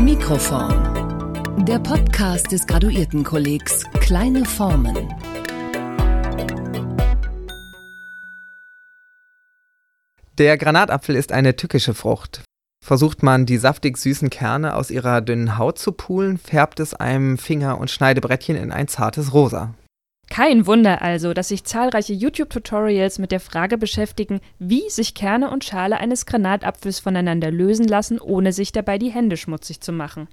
Mikroform, der Podcast des Graduiertenkollegs Kleine Formen. Der Granatapfel ist eine tückische Frucht. Versucht man, die saftig-süßen Kerne aus ihrer dünnen Haut zu pulen, färbt es einem Finger- und Schneidebrettchen in ein zartes Rosa. Kein Wunder also, dass sich zahlreiche YouTube-Tutorials mit der Frage beschäftigen, wie sich Kerne und Schale eines Granatapfels voneinander lösen lassen, ohne sich dabei die Hände schmutzig zu machen.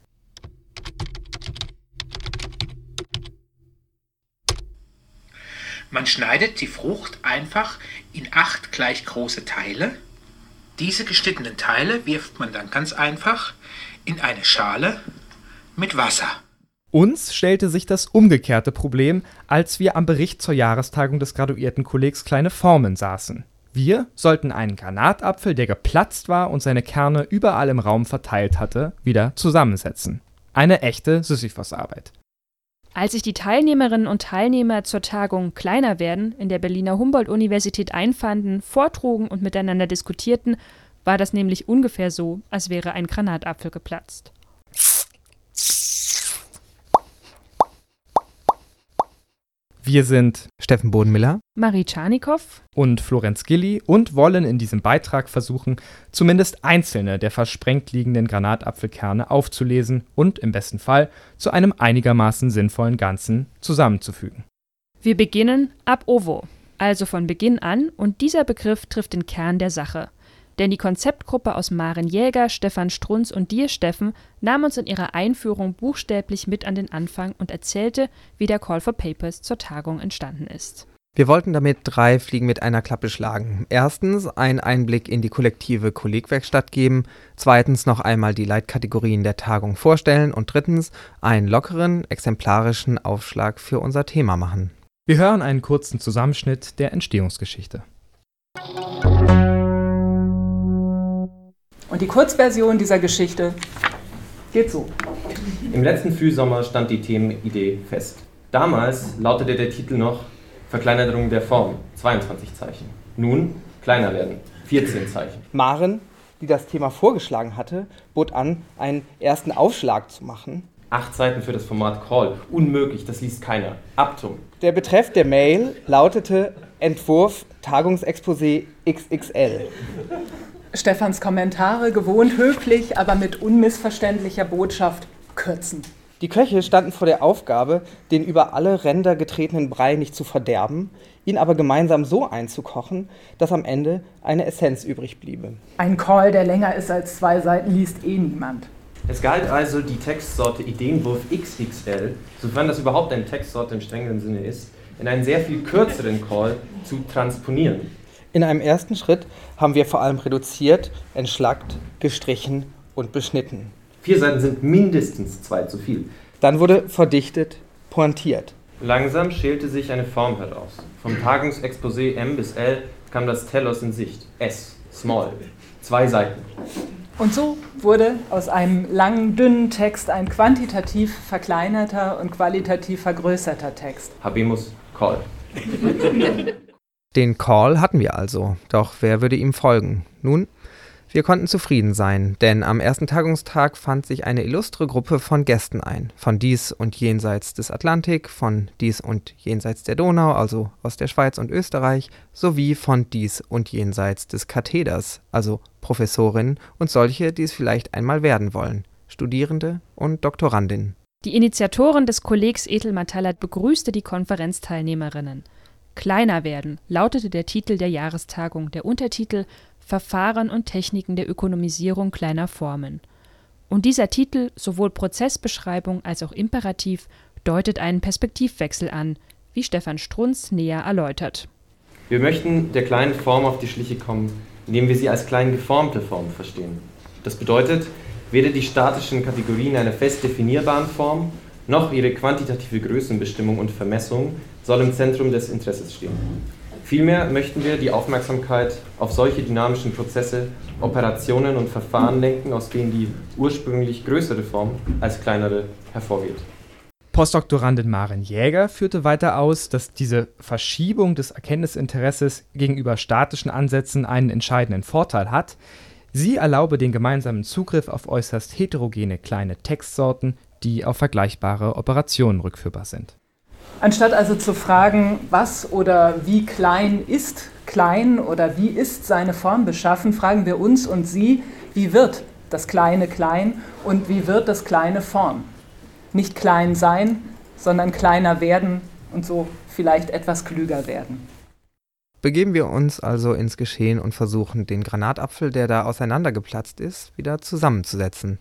Man schneidet die Frucht einfach in 8 gleich große Teile. Diese geschnittenen Teile wirft man dann ganz einfach in eine Schale mit Wasser. Uns stellte sich das umgekehrte Problem, als wir am Bericht zur Jahrestagung des Graduiertenkollegs Kleine Formen saßen. Wir sollten einen Granatapfel, der geplatzt war und seine Kerne überall im Raum verteilt hatte, wieder zusammensetzen. Eine echte Sisyphos-Arbeit. Als sich die Teilnehmerinnen und Teilnehmer zur Tagung Kleiner werden in der Berliner Humboldt-Universität einfanden, vortrugen und miteinander diskutierten, war das nämlich ungefähr so, als wäre ein Granatapfel geplatzt. Wir sind Steffen Bodenmiller, Marie Czarnikow und Florenz Gilli und wollen in diesem Beitrag versuchen, zumindest einzelne der versprengt liegenden Granatapfelkerne aufzulesen und im besten Fall zu einem einigermaßen sinnvollen Ganzen zusammenzufügen. Wir beginnen ab ovo, also von Beginn an, und dieser Begriff trifft den Kern der Sache. Denn die Konzeptgruppe aus Maren Jäger, Stefan Strunz und dir, Steffen, nahm uns in ihrer Einführung buchstäblich mit an den Anfang und erzählte, wie der Call for Papers zur Tagung entstanden ist. Wir wollten damit 3 Fliegen mit einer Klappe schlagen. Erstens einen Einblick in die kollektive Kollegwerkstatt geben, zweitens noch einmal die Leitkategorien der Tagung vorstellen und drittens einen lockeren, exemplarischen Aufschlag für unser Thema machen. Wir hören einen kurzen Zusammenschnitt der Entstehungsgeschichte. Und die Kurzversion dieser Geschichte geht so. Im letzten Frühsommer stand die Themenidee fest. Damals lautete der Titel noch Verkleinerung der Form, 22 Zeichen. Nun kleiner werden, 14 Zeichen. Maren, die das Thema vorgeschlagen hatte, bot an, einen ersten Aufschlag zu machen. 8 Seiten für das Format Call, unmöglich, das liest keiner. Abtum. Der Betreff der Mail lautete Entwurf Tagungsexposé XXL. Stefans Kommentare, gewohnt höflich, aber mit unmissverständlicher Botschaft, kürzen. Die Köche standen vor der Aufgabe, den über alle Ränder getretenen Brei nicht zu verderben, ihn aber gemeinsam so einzukochen, dass am Ende eine Essenz übrig bliebe. Ein Call, der länger ist als 2 Seiten, liest eh niemand. Es galt also die Textsorte Ideenwurf XXL, sofern das überhaupt eine Textsorte im strengeren Sinne ist, in einen sehr viel kürzeren Call zu transponieren. In einem ersten Schritt haben wir vor allem reduziert, entschlackt, gestrichen und beschnitten. 4 Seiten sind mindestens 2 zu viel. Dann wurde verdichtet, pointiert. Langsam schälte sich eine Form heraus. Vom Tagungsexposé M bis L kam das Telos in Sicht. S, small, 2 Seiten. Und so wurde aus einem langen, dünnen Text ein quantitativ verkleinerter und qualitativ vergrößerter Text. Habemus Call. Den Call hatten wir also, doch wer würde ihm folgen? Nun, wir konnten zufrieden sein, denn am ersten Tagungstag fand sich eine illustre Gruppe von Gästen ein. Von dies und jenseits des Atlantik, von dies und jenseits der Donau, also aus der Schweiz und Österreich, sowie von dies und jenseits des Katheders, also Professorinnen und solche, die es vielleicht einmal werden wollen, Studierende und Doktorandinnen. Die Initiatorin des Kollegs Etel-Matalat begrüßte die Konferenzteilnehmerinnen. Kleiner werden lautete der Titel der Jahrestagung, der Untertitel Verfahren und Techniken der Ökonomisierung kleiner Formen. Und dieser Titel, sowohl Prozessbeschreibung als auch Imperativ, deutet einen Perspektivwechsel an, wie Stefan Strunz näher erläutert. Wir möchten der kleinen Form auf die Schliche kommen, indem wir sie als klein geformte Form verstehen. Das bedeutet, weder die statischen Kategorien einer fest definierbaren Form, noch ihre quantitative Größenbestimmung und Vermessung soll im Zentrum des Interesses stehen. Vielmehr möchten wir die Aufmerksamkeit auf solche dynamischen Prozesse, Operationen und Verfahren lenken, aus denen die ursprünglich größere Form als kleinere hervorgeht. Postdoktorandin Maren Jäger führte weiter aus, dass diese Verschiebung des Erkenntnisinteresses gegenüber statischen Ansätzen einen entscheidenden Vorteil hat, Sie erlaube den gemeinsamen Zugriff auf äußerst heterogene kleine Textsorten, die auf vergleichbare Operationen rückführbar sind. Anstatt also zu fragen, was oder wie klein oder wie ist seine Form beschaffen, fragen wir uns und Sie, wie wird das Kleine klein und wie wird das Kleine Form? Nicht klein sein, sondern kleiner werden und so vielleicht etwas klüger werden. Begeben wir uns also ins Geschehen und versuchen, den Granatapfel, der da auseinandergeplatzt ist, wieder zusammenzusetzen.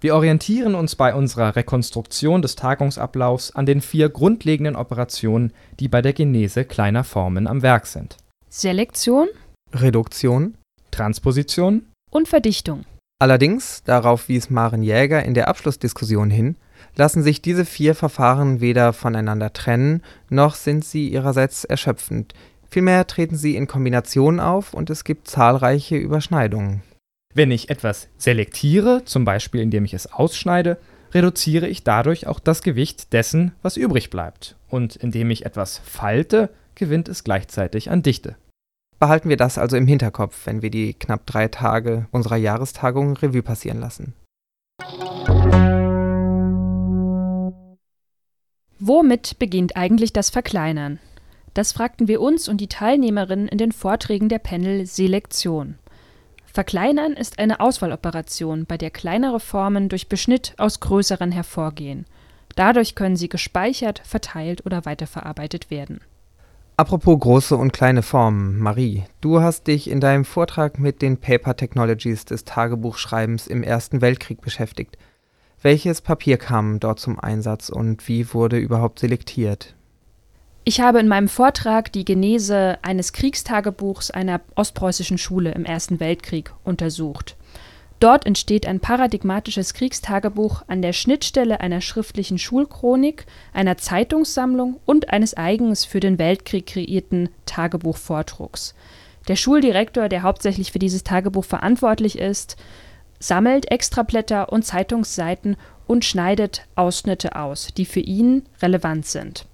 Wir orientieren uns bei unserer Rekonstruktion des Tagungsablaufs an den 4 grundlegenden Operationen, die bei der Genese kleiner Formen am Werk sind: Selektion, Reduktion, Transposition und Verdichtung. Allerdings, darauf wies Maren Jäger in der Abschlussdiskussion hin, lassen sich diese 4 Verfahren weder voneinander trennen, noch sind sie ihrerseits erschöpfend. Vielmehr treten sie in Kombinationen auf und es gibt zahlreiche Überschneidungen. Wenn ich etwas selektiere, zum Beispiel indem ich es ausschneide, reduziere ich dadurch auch das Gewicht dessen, was übrig bleibt. Und indem ich etwas falte, gewinnt es gleichzeitig an Dichte. Behalten wir das also im Hinterkopf, wenn wir die knapp 3 Tage unserer Jahrestagung Revue passieren lassen. Womit beginnt eigentlich das Verkleinern? Das fragten wir uns und die Teilnehmerinnen in den Vorträgen der Panel Selektion. Verkleinern ist eine Auswahloperation, bei der kleinere Formen durch Beschnitt aus größeren hervorgehen. Dadurch können sie gespeichert, verteilt oder weiterverarbeitet werden. Apropos große und kleine Formen, Marie, du hast dich in deinem Vortrag mit den Paper Technologies des Tagebuchschreibens im Ersten Weltkrieg beschäftigt. Welches Papier kam dort zum Einsatz und wie wurde überhaupt selektiert? Ich habe in meinem Vortrag die Genese eines Kriegstagebuchs einer ostpreußischen Schule im Ersten Weltkrieg untersucht. Dort entsteht ein paradigmatisches Kriegstagebuch an der Schnittstelle einer schriftlichen Schulchronik, einer Zeitungssammlung und eines eigens für den Weltkrieg kreierten Tagebuchvordrucks. Der Schuldirektor, der hauptsächlich für dieses Tagebuch verantwortlich ist, sammelt Extrablätter und Zeitungsseiten und schneidet Ausschnitte aus, die für ihn relevant sind.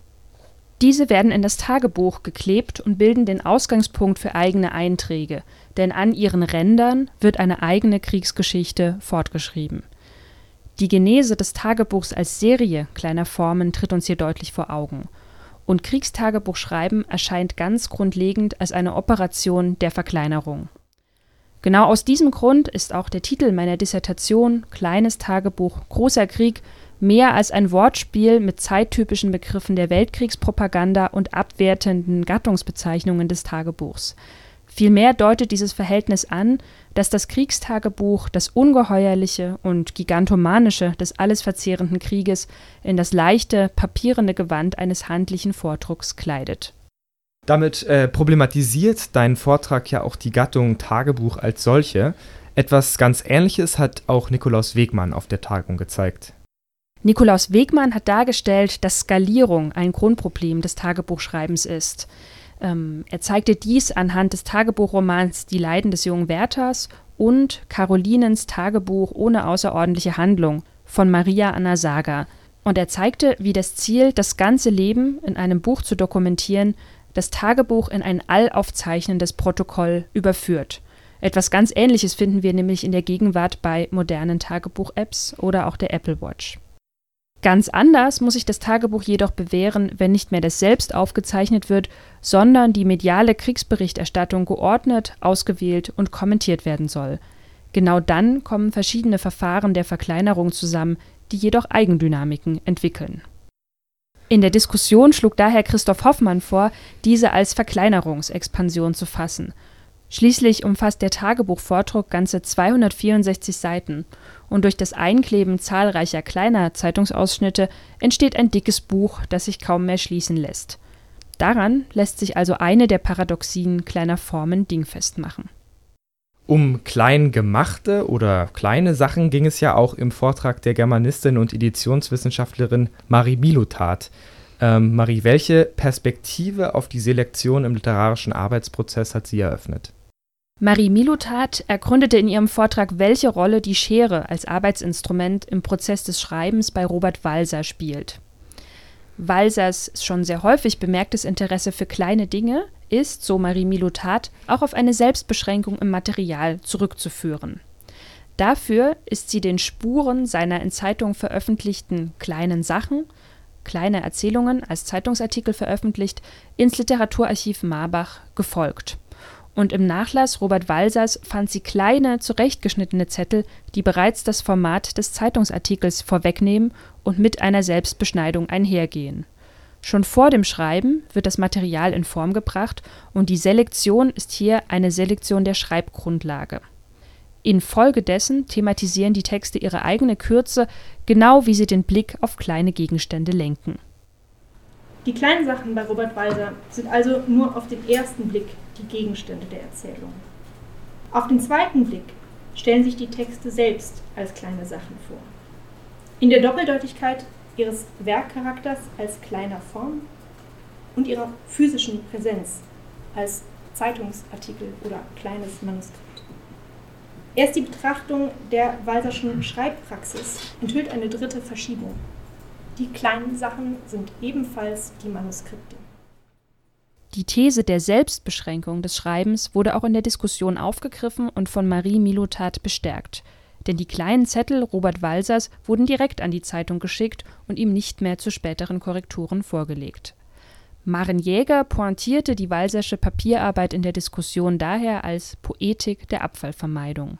Diese werden in das Tagebuch geklebt und bilden den Ausgangspunkt für eigene Einträge, denn an ihren Rändern wird eine eigene Kriegsgeschichte fortgeschrieben. Die Genese des Tagebuchs als Serie kleiner Formen tritt uns hier deutlich vor Augen. Und Kriegstagebuchschreiben erscheint ganz grundlegend als eine Operation der Verkleinerung. Genau aus diesem Grund ist auch der Titel meiner Dissertation »Kleines Tagebuch, großer Krieg« mehr als ein Wortspiel mit zeittypischen Begriffen der Weltkriegspropaganda und abwertenden Gattungsbezeichnungen des Tagebuchs. Vielmehr deutet dieses Verhältnis an, dass das Kriegstagebuch das Ungeheuerliche und Gigantomanische des alles verzehrenden Krieges in das leichte, papierende Gewand eines handlichen Vordrucks kleidet. Damit problematisiert dein Vortrag ja auch die Gattung Tagebuch als solche. Etwas ganz Ähnliches hat auch Nikolaus Wegmann auf der Tagung gezeigt. Nikolaus Wegmann hat dargestellt, dass Skalierung ein Grundproblem des Tagebuchschreibens ist. Er zeigte dies anhand des Tagebuchromans Die Leiden des jungen Werthers und Carolinens Tagebuch ohne außerordentliche Handlung von Maria Anna Sager. Und er zeigte, wie das Ziel, das ganze Leben in einem Buch zu dokumentieren, das Tagebuch in ein allaufzeichnendes Protokoll überführt. Etwas ganz Ähnliches finden wir nämlich in der Gegenwart bei modernen Tagebuch-Apps oder auch der Apple Watch. Ganz anders muss sich das Tagebuch jedoch bewähren, wenn nicht mehr das selbst aufgezeichnet wird, sondern die mediale Kriegsberichterstattung geordnet, ausgewählt und kommentiert werden soll. Genau dann kommen verschiedene Verfahren der Verkleinerung zusammen, die jedoch Eigendynamiken entwickeln. In der Diskussion schlug daher Christoph Hoffmann vor, diese als Verkleinerungsexpansion zu fassen. Schließlich umfasst der Tagebuchvordruck ganze 264 Seiten und durch das Einkleben zahlreicher kleiner Zeitungsausschnitte entsteht ein dickes Buch, das sich kaum mehr schließen lässt. Daran lässt sich also eine der Paradoxien kleiner Formen dingfest machen. Um klein gemachte oder kleine Sachen ging es ja auch im Vortrag der Germanistin und Editionswissenschaftlerin Marie Milutat. Marie, welche Perspektive auf die Selektion im literarischen Arbeitsprozess hat sie eröffnet? Marie Milutat ergründete in ihrem Vortrag, welche Rolle die Schere als Arbeitsinstrument im Prozess des Schreibens bei Robert Walser spielt. Walsers schon sehr häufig bemerktes Interesse für kleine Dinge ist, so Marie Milutat, auch auf eine Selbstbeschränkung im Material zurückzuführen. Dafür ist sie den Spuren seiner in Zeitungen veröffentlichten kleinen Sachen, kleine Erzählungen als Zeitungsartikel veröffentlicht, ins Literaturarchiv Marbach gefolgt. Und im Nachlass Robert Walsers fand sie kleine, zurechtgeschnittene Zettel, die bereits das Format des Zeitungsartikels vorwegnehmen und mit einer Selbstbeschneidung einhergehen. Schon vor dem Schreiben wird das Material in Form gebracht und die Selektion ist hier eine Selektion der Schreibgrundlage. Infolgedessen thematisieren die Texte ihre eigene Kürze, genau wie sie den Blick auf kleine Gegenstände lenken. Die kleinen Sachen bei Robert Walser sind also nur auf den ersten Blick die Gegenstände der Erzählung. Auf den zweiten Blick stellen sich die Texte selbst als kleine Sachen vor. In der Doppeldeutigkeit ihres Werkcharakters als kleiner Form und ihrer physischen Präsenz als Zeitungsartikel oder kleines Manuskript. Erst die Betrachtung der Walserschen Schreibpraxis enthüllt eine dritte Verschiebung. Die kleinen Sachen sind ebenfalls die Manuskripte. Die These der Selbstbeschränkung des Schreibens wurde auch in der Diskussion aufgegriffen und von Marie Milutat bestärkt. Denn die kleinen Zettel Robert Walsers wurden direkt an die Zeitung geschickt und ihm nicht mehr zu späteren Korrekturen vorgelegt. Maren Jäger pointierte die Walsersche Papierarbeit in der Diskussion daher als Poetik der Abfallvermeidung.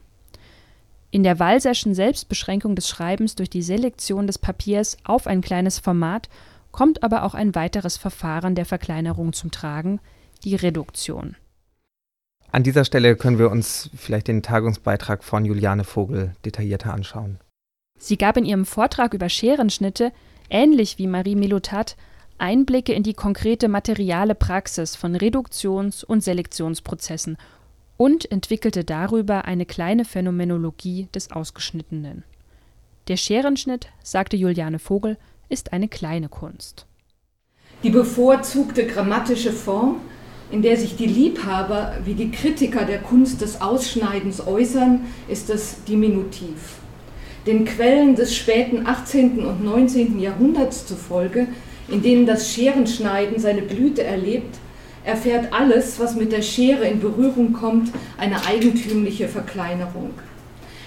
In der Walserschen Selbstbeschränkung des Schreibens durch die Selektion des Papiers auf ein kleines Format kommt aber auch ein weiteres Verfahren der Verkleinerung zum Tragen, die Reduktion. An dieser Stelle können wir uns vielleicht den Tagungsbeitrag von Juliane Vogel detaillierter anschauen. Sie gab in ihrem Vortrag über Scherenschnitte, ähnlich wie Marie Milutat, Einblicke in die konkrete materiale Praxis von Reduktions- und Selektionsprozessen und entwickelte darüber eine kleine Phänomenologie des Ausgeschnittenen. Der Scherenschnitt, sagte Juliane Vogel, ist eine kleine Kunst. Die bevorzugte grammatische Form, in der sich die Liebhaber wie die Kritiker der Kunst des Ausschneidens äußern, ist das Diminutiv. Den Quellen des späten 18. und 19. Jahrhunderts zufolge, in denen das Scherenschneiden seine Blüte erlebt, erfährt alles, was mit der Schere in Berührung kommt, eine eigentümliche Verkleinerung.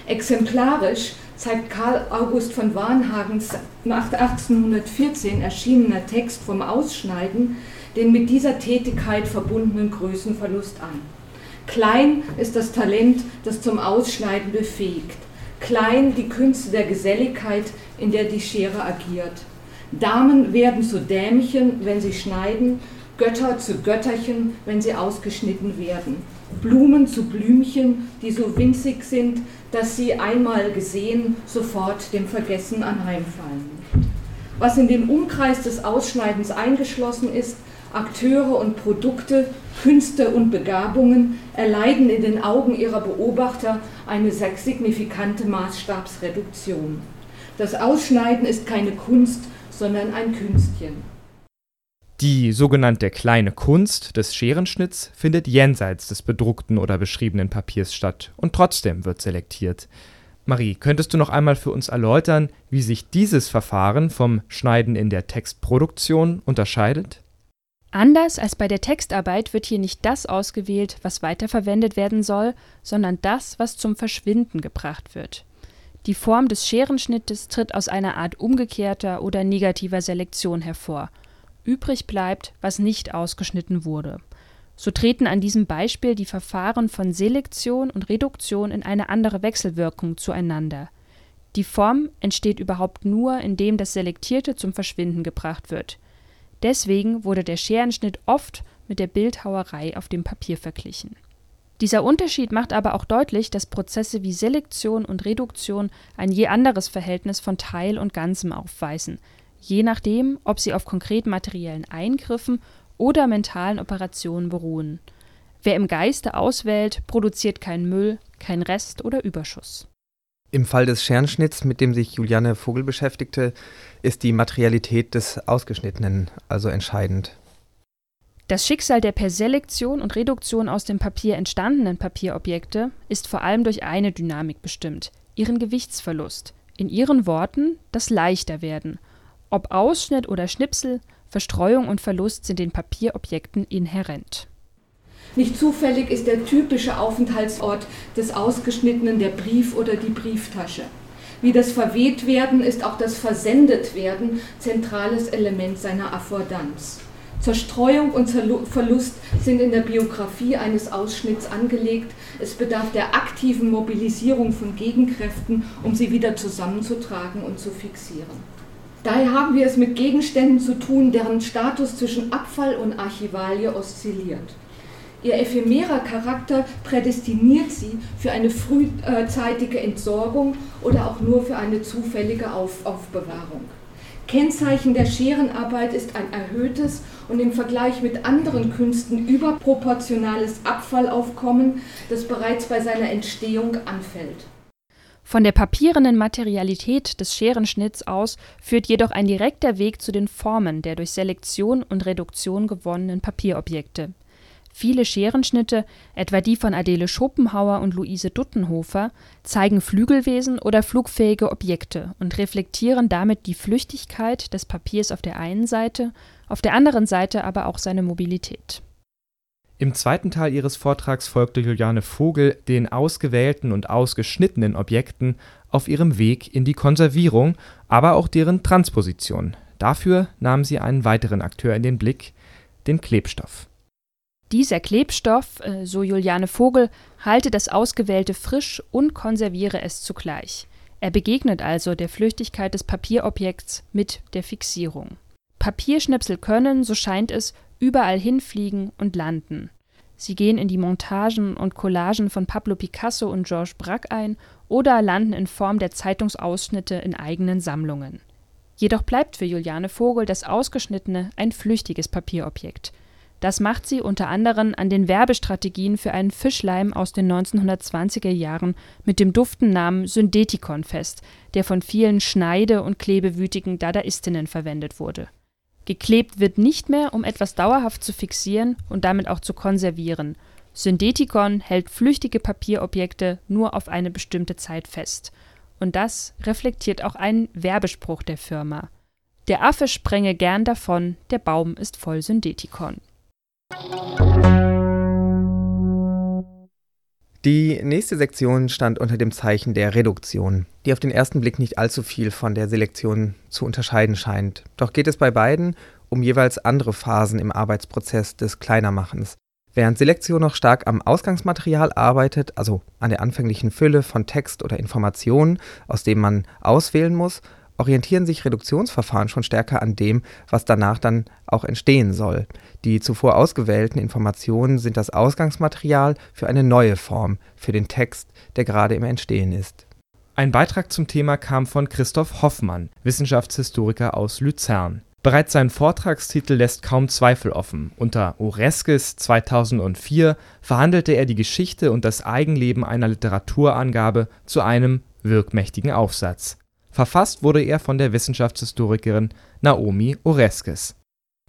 Exemplarisch zeigt Karl August von Warnhagens 1814 erschienener Text vom Ausschneiden den mit dieser Tätigkeit verbundenen Größenverlust an. Klein ist das Talent, das zum Ausschneiden befähigt. Klein die Künste der Geselligkeit, in der die Schere agiert. Damen werden zu Dämchen, wenn sie schneiden, Götter zu Götterchen, wenn sie ausgeschnitten werden. Blumen zu Blümchen, die so winzig sind, dass sie einmal gesehen sofort dem Vergessen anheimfallen. Was in den Umkreis des Ausschneidens eingeschlossen ist, Akteure und Produkte, Künste und Begabungen, erleiden in den Augen ihrer Beobachter eine signifikante Maßstabsreduktion. Das Ausschneiden ist keine Kunst, sondern ein Künstchen. Die sogenannte kleine Kunst des Scherenschnitts findet jenseits des bedruckten oder beschriebenen Papiers statt und trotzdem wird selektiert. Marie, könntest du noch einmal für uns erläutern, wie sich dieses Verfahren vom Schneiden in der Textproduktion unterscheidet? Anders als bei der Textarbeit wird hier nicht das ausgewählt, was weiterverwendet werden soll, sondern das, was zum Verschwinden gebracht wird. Die Form des Scherenschnittes tritt aus einer Art umgekehrter oder negativer Selektion hervor. Übrig bleibt, was nicht ausgeschnitten wurde. So treten an diesem Beispiel die Verfahren von Selektion und Reduktion in eine andere Wechselwirkung zueinander. Die Form entsteht überhaupt nur, indem das Selektierte zum Verschwinden gebracht wird. Deswegen wurde der Scherenschnitt oft mit der Bildhauerei auf dem Papier verglichen. Dieser Unterschied macht aber auch deutlich, dass Prozesse wie Selektion und Reduktion ein je anderes Verhältnis von Teil und Ganzem aufweisen, je nachdem, ob sie auf konkret materiellen Eingriffen oder mentalen Operationen beruhen. Wer im Geiste auswählt, produziert keinen Müll, keinen Rest oder Überschuss. Im Fall des Scherenschnitts, mit dem sich Juliane Vogel beschäftigte, ist die Materialität des Ausgeschnittenen also entscheidend. Das Schicksal der per Selektion und Reduktion aus dem Papier entstandenen Papierobjekte ist vor allem durch eine Dynamik bestimmt, ihren Gewichtsverlust, in ihren Worten das Leichterwerden. Ob Ausschnitt oder Schnipsel, Verstreuung und Verlust sind den Papierobjekten inhärent. Nicht zufällig ist der typische Aufenthaltsort des Ausgeschnittenen der Brief oder die Brieftasche. Wie das Verwehtwerden ist auch das Versendetwerden zentrales Element seiner Affordanz. Zerstreuung und Verlust sind in der Biografie eines Ausschnitts angelegt. Es bedarf der aktiven Mobilisierung von Gegenkräften, um sie wieder zusammenzutragen und zu fixieren. Daher haben wir es mit Gegenständen zu tun, deren Status zwischen Abfall und Archivalie oszilliert. Ihr ephemerer Charakter prädestiniert sie für eine frühzeitige Entsorgung oder auch nur für eine zufällige Aufbewahrung. Kennzeichen der Scherenarbeit ist ein erhöhtes und im Vergleich mit anderen Künsten überproportionales Abfallaufkommen, das bereits bei seiner Entstehung anfällt. Von der papierenden Materialität des Scherenschnitts aus führt jedoch ein direkter Weg zu den Formen der durch Selektion und Reduktion gewonnenen Papierobjekte. Viele Scherenschnitte, etwa die von Adele Schopenhauer und Luise Duttenhofer, zeigen Flügelwesen oder flugfähige Objekte und reflektieren damit die Flüchtigkeit des Papiers auf der einen Seite, auf der anderen Seite aber auch seine Mobilität. Im zweiten Teil ihres Vortrags folgte Juliane Vogel den ausgewählten und ausgeschnittenen Objekten auf ihrem Weg in die Konservierung, aber auch deren Transposition. Dafür nahm sie einen weiteren Akteur in den Blick, den Klebstoff. Dieser Klebstoff, so Juliane Vogel, halte das Ausgewählte frisch und konserviere es zugleich. Er begegnet also der Flüchtigkeit des Papierobjekts mit der Fixierung. Papierschnipsel können, so scheint es, überall hinfliegen und landen. Sie gehen in die Montagen und Collagen von Pablo Picasso und Georges Braque ein oder landen in Form der Zeitungsausschnitte in eigenen Sammlungen. Jedoch bleibt für Juliane Vogel das Ausgeschnittene ein flüchtiges Papierobjekt. Das macht sie unter anderem an den Werbestrategien für einen Fischleim aus den 1920er Jahren mit dem Duftennamen Syndetikon fest, der von vielen schneide- und klebewütigen Dadaistinnen verwendet wurde. Geklebt wird nicht mehr, um etwas dauerhaft zu fixieren und damit auch zu konservieren. Syndetikon hält flüchtige Papierobjekte nur auf eine bestimmte Zeit fest. Und das reflektiert auch einen Werbespruch der Firma. Der Affe sprenge gern davon, der Baum ist voll Syndetikon. Die nächste Sektion stand unter dem Zeichen der Reduktion, die auf den ersten Blick nicht allzu viel von der Selektion zu unterscheiden scheint. Doch geht es bei beiden um jeweils andere Phasen im Arbeitsprozess des Kleinermachens. Während Selektion noch stark am Ausgangsmaterial arbeitet, also an der anfänglichen Fülle von Text oder Informationen, aus dem man auswählen muss, orientieren sich Reduktionsverfahren schon stärker an dem, was danach dann auch entstehen soll. Die zuvor ausgewählten Informationen sind das Ausgangsmaterial für eine neue Form, für den Text, der gerade im Entstehen ist. Ein Beitrag zum Thema kam von Christoph Hoffmann, Wissenschaftshistoriker aus Luzern. Bereits sein Vortragstitel lässt kaum Zweifel offen. Unter Oreskes 2004 verhandelte er die Geschichte und das Eigenleben einer Literaturangabe zu einem wirkmächtigen Aufsatz. Verfasst wurde er von der Wissenschaftshistorikerin Naomi Oreskes.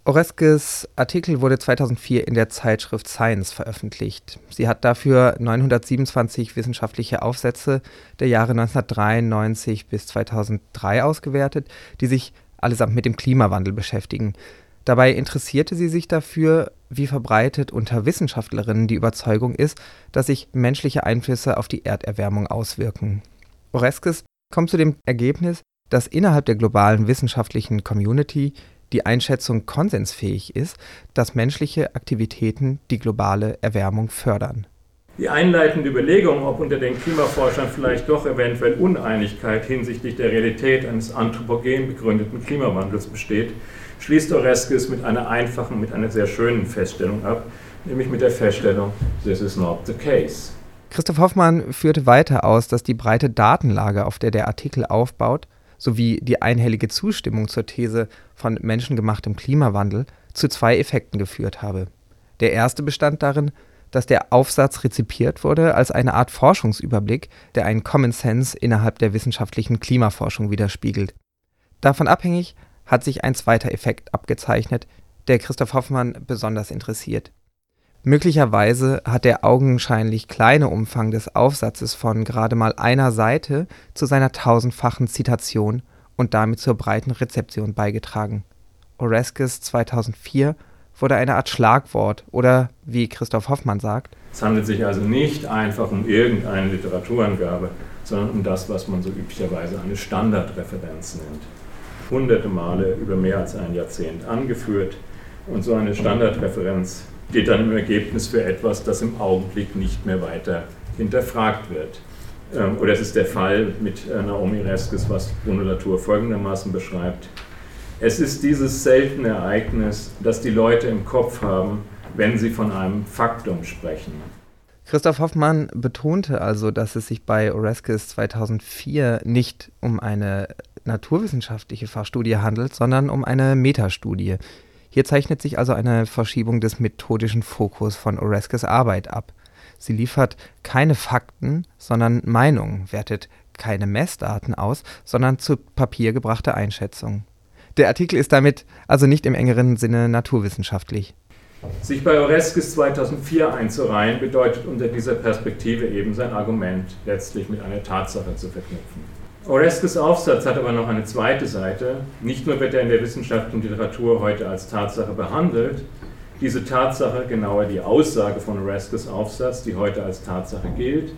Oreskes Artikel wurde 2004 in der Zeitschrift Science veröffentlicht. Sie hat dafür 927 wissenschaftliche Aufsätze der Jahre 1993 bis 2003 ausgewertet, die sich allesamt mit dem Klimawandel beschäftigen. Dabei interessierte sie sich dafür, wie verbreitet unter Wissenschaftlerinnen die Überzeugung ist, dass sich menschliche Einflüsse auf die Erderwärmung auswirken. Oreskes kommt zu dem Ergebnis, dass innerhalb der globalen wissenschaftlichen Community die Einschätzung konsensfähig ist, dass menschliche Aktivitäten die globale Erwärmung fördern. Die einleitende Überlegung, ob unter den Klimaforschern vielleicht doch eventuell Uneinigkeit hinsichtlich der Realität eines anthropogen begründeten Klimawandels besteht, schließt Oreskes mit einer sehr schönen Feststellung ab, nämlich mit der Feststellung, this is not the case. Christoph Hoffmann führte weiter aus, dass die breite Datenlage, auf der der Artikel aufbaut, sowie die einhellige Zustimmung zur These von menschengemachtem Klimawandel zu zwei Effekten geführt habe. Der erste bestand darin, dass der Aufsatz rezipiert wurde als eine Art Forschungsüberblick, der einen Common Sense innerhalb der wissenschaftlichen Klimaforschung widerspiegelt. Davon abhängig hat sich ein zweiter Effekt abgezeichnet, der Christoph Hoffmann besonders interessiert. Möglicherweise hat der augenscheinlich kleine Umfang des Aufsatzes von gerade mal einer Seite zu seiner 1000-fachen Zitation und damit zur breiten Rezeption beigetragen. Oreskes 2004 wurde eine Art Schlagwort oder, wie Christoph Hoffmann sagt, es handelt sich also nicht einfach um irgendeine Literaturangabe, sondern um das, was man so üblicherweise eine Standardreferenz nennt. Hunderte Male über mehr als ein Jahrzehnt angeführt und so eine Standardreferenz geht dann im Ergebnis für etwas, das im Augenblick nicht mehr weiter hinterfragt wird. Oder es ist der Fall mit Naomi Oreskes, was Brunolatur folgendermaßen beschreibt. Es ist dieses seltene Ereignis, das die Leute im Kopf haben, wenn sie von einem Faktum sprechen. Christoph Hoffmann betonte also, dass es sich bei Oreskes 2004 nicht um eine naturwissenschaftliche Fachstudie handelt, sondern um eine Metastudie. Hier zeichnet sich also eine Verschiebung des methodischen Fokus von Oreskes Arbeit ab. Sie liefert keine Fakten, sondern Meinungen, wertet keine Messdaten aus, sondern zu Papier gebrachte Einschätzungen. Der Artikel ist damit also nicht im engeren Sinne naturwissenschaftlich. Sich bei Oreskes 2004 einzureihen, bedeutet unter dieser Perspektive eben sein Argument letztlich mit einer Tatsache zu verknüpfen. Oreskes Aufsatz hat aber noch eine zweite Seite. Nicht nur wird er in der Wissenschaft und Literatur heute als Tatsache behandelt, diese Tatsache, genauer die Aussage von Oreskes Aufsatz, die heute als Tatsache gilt,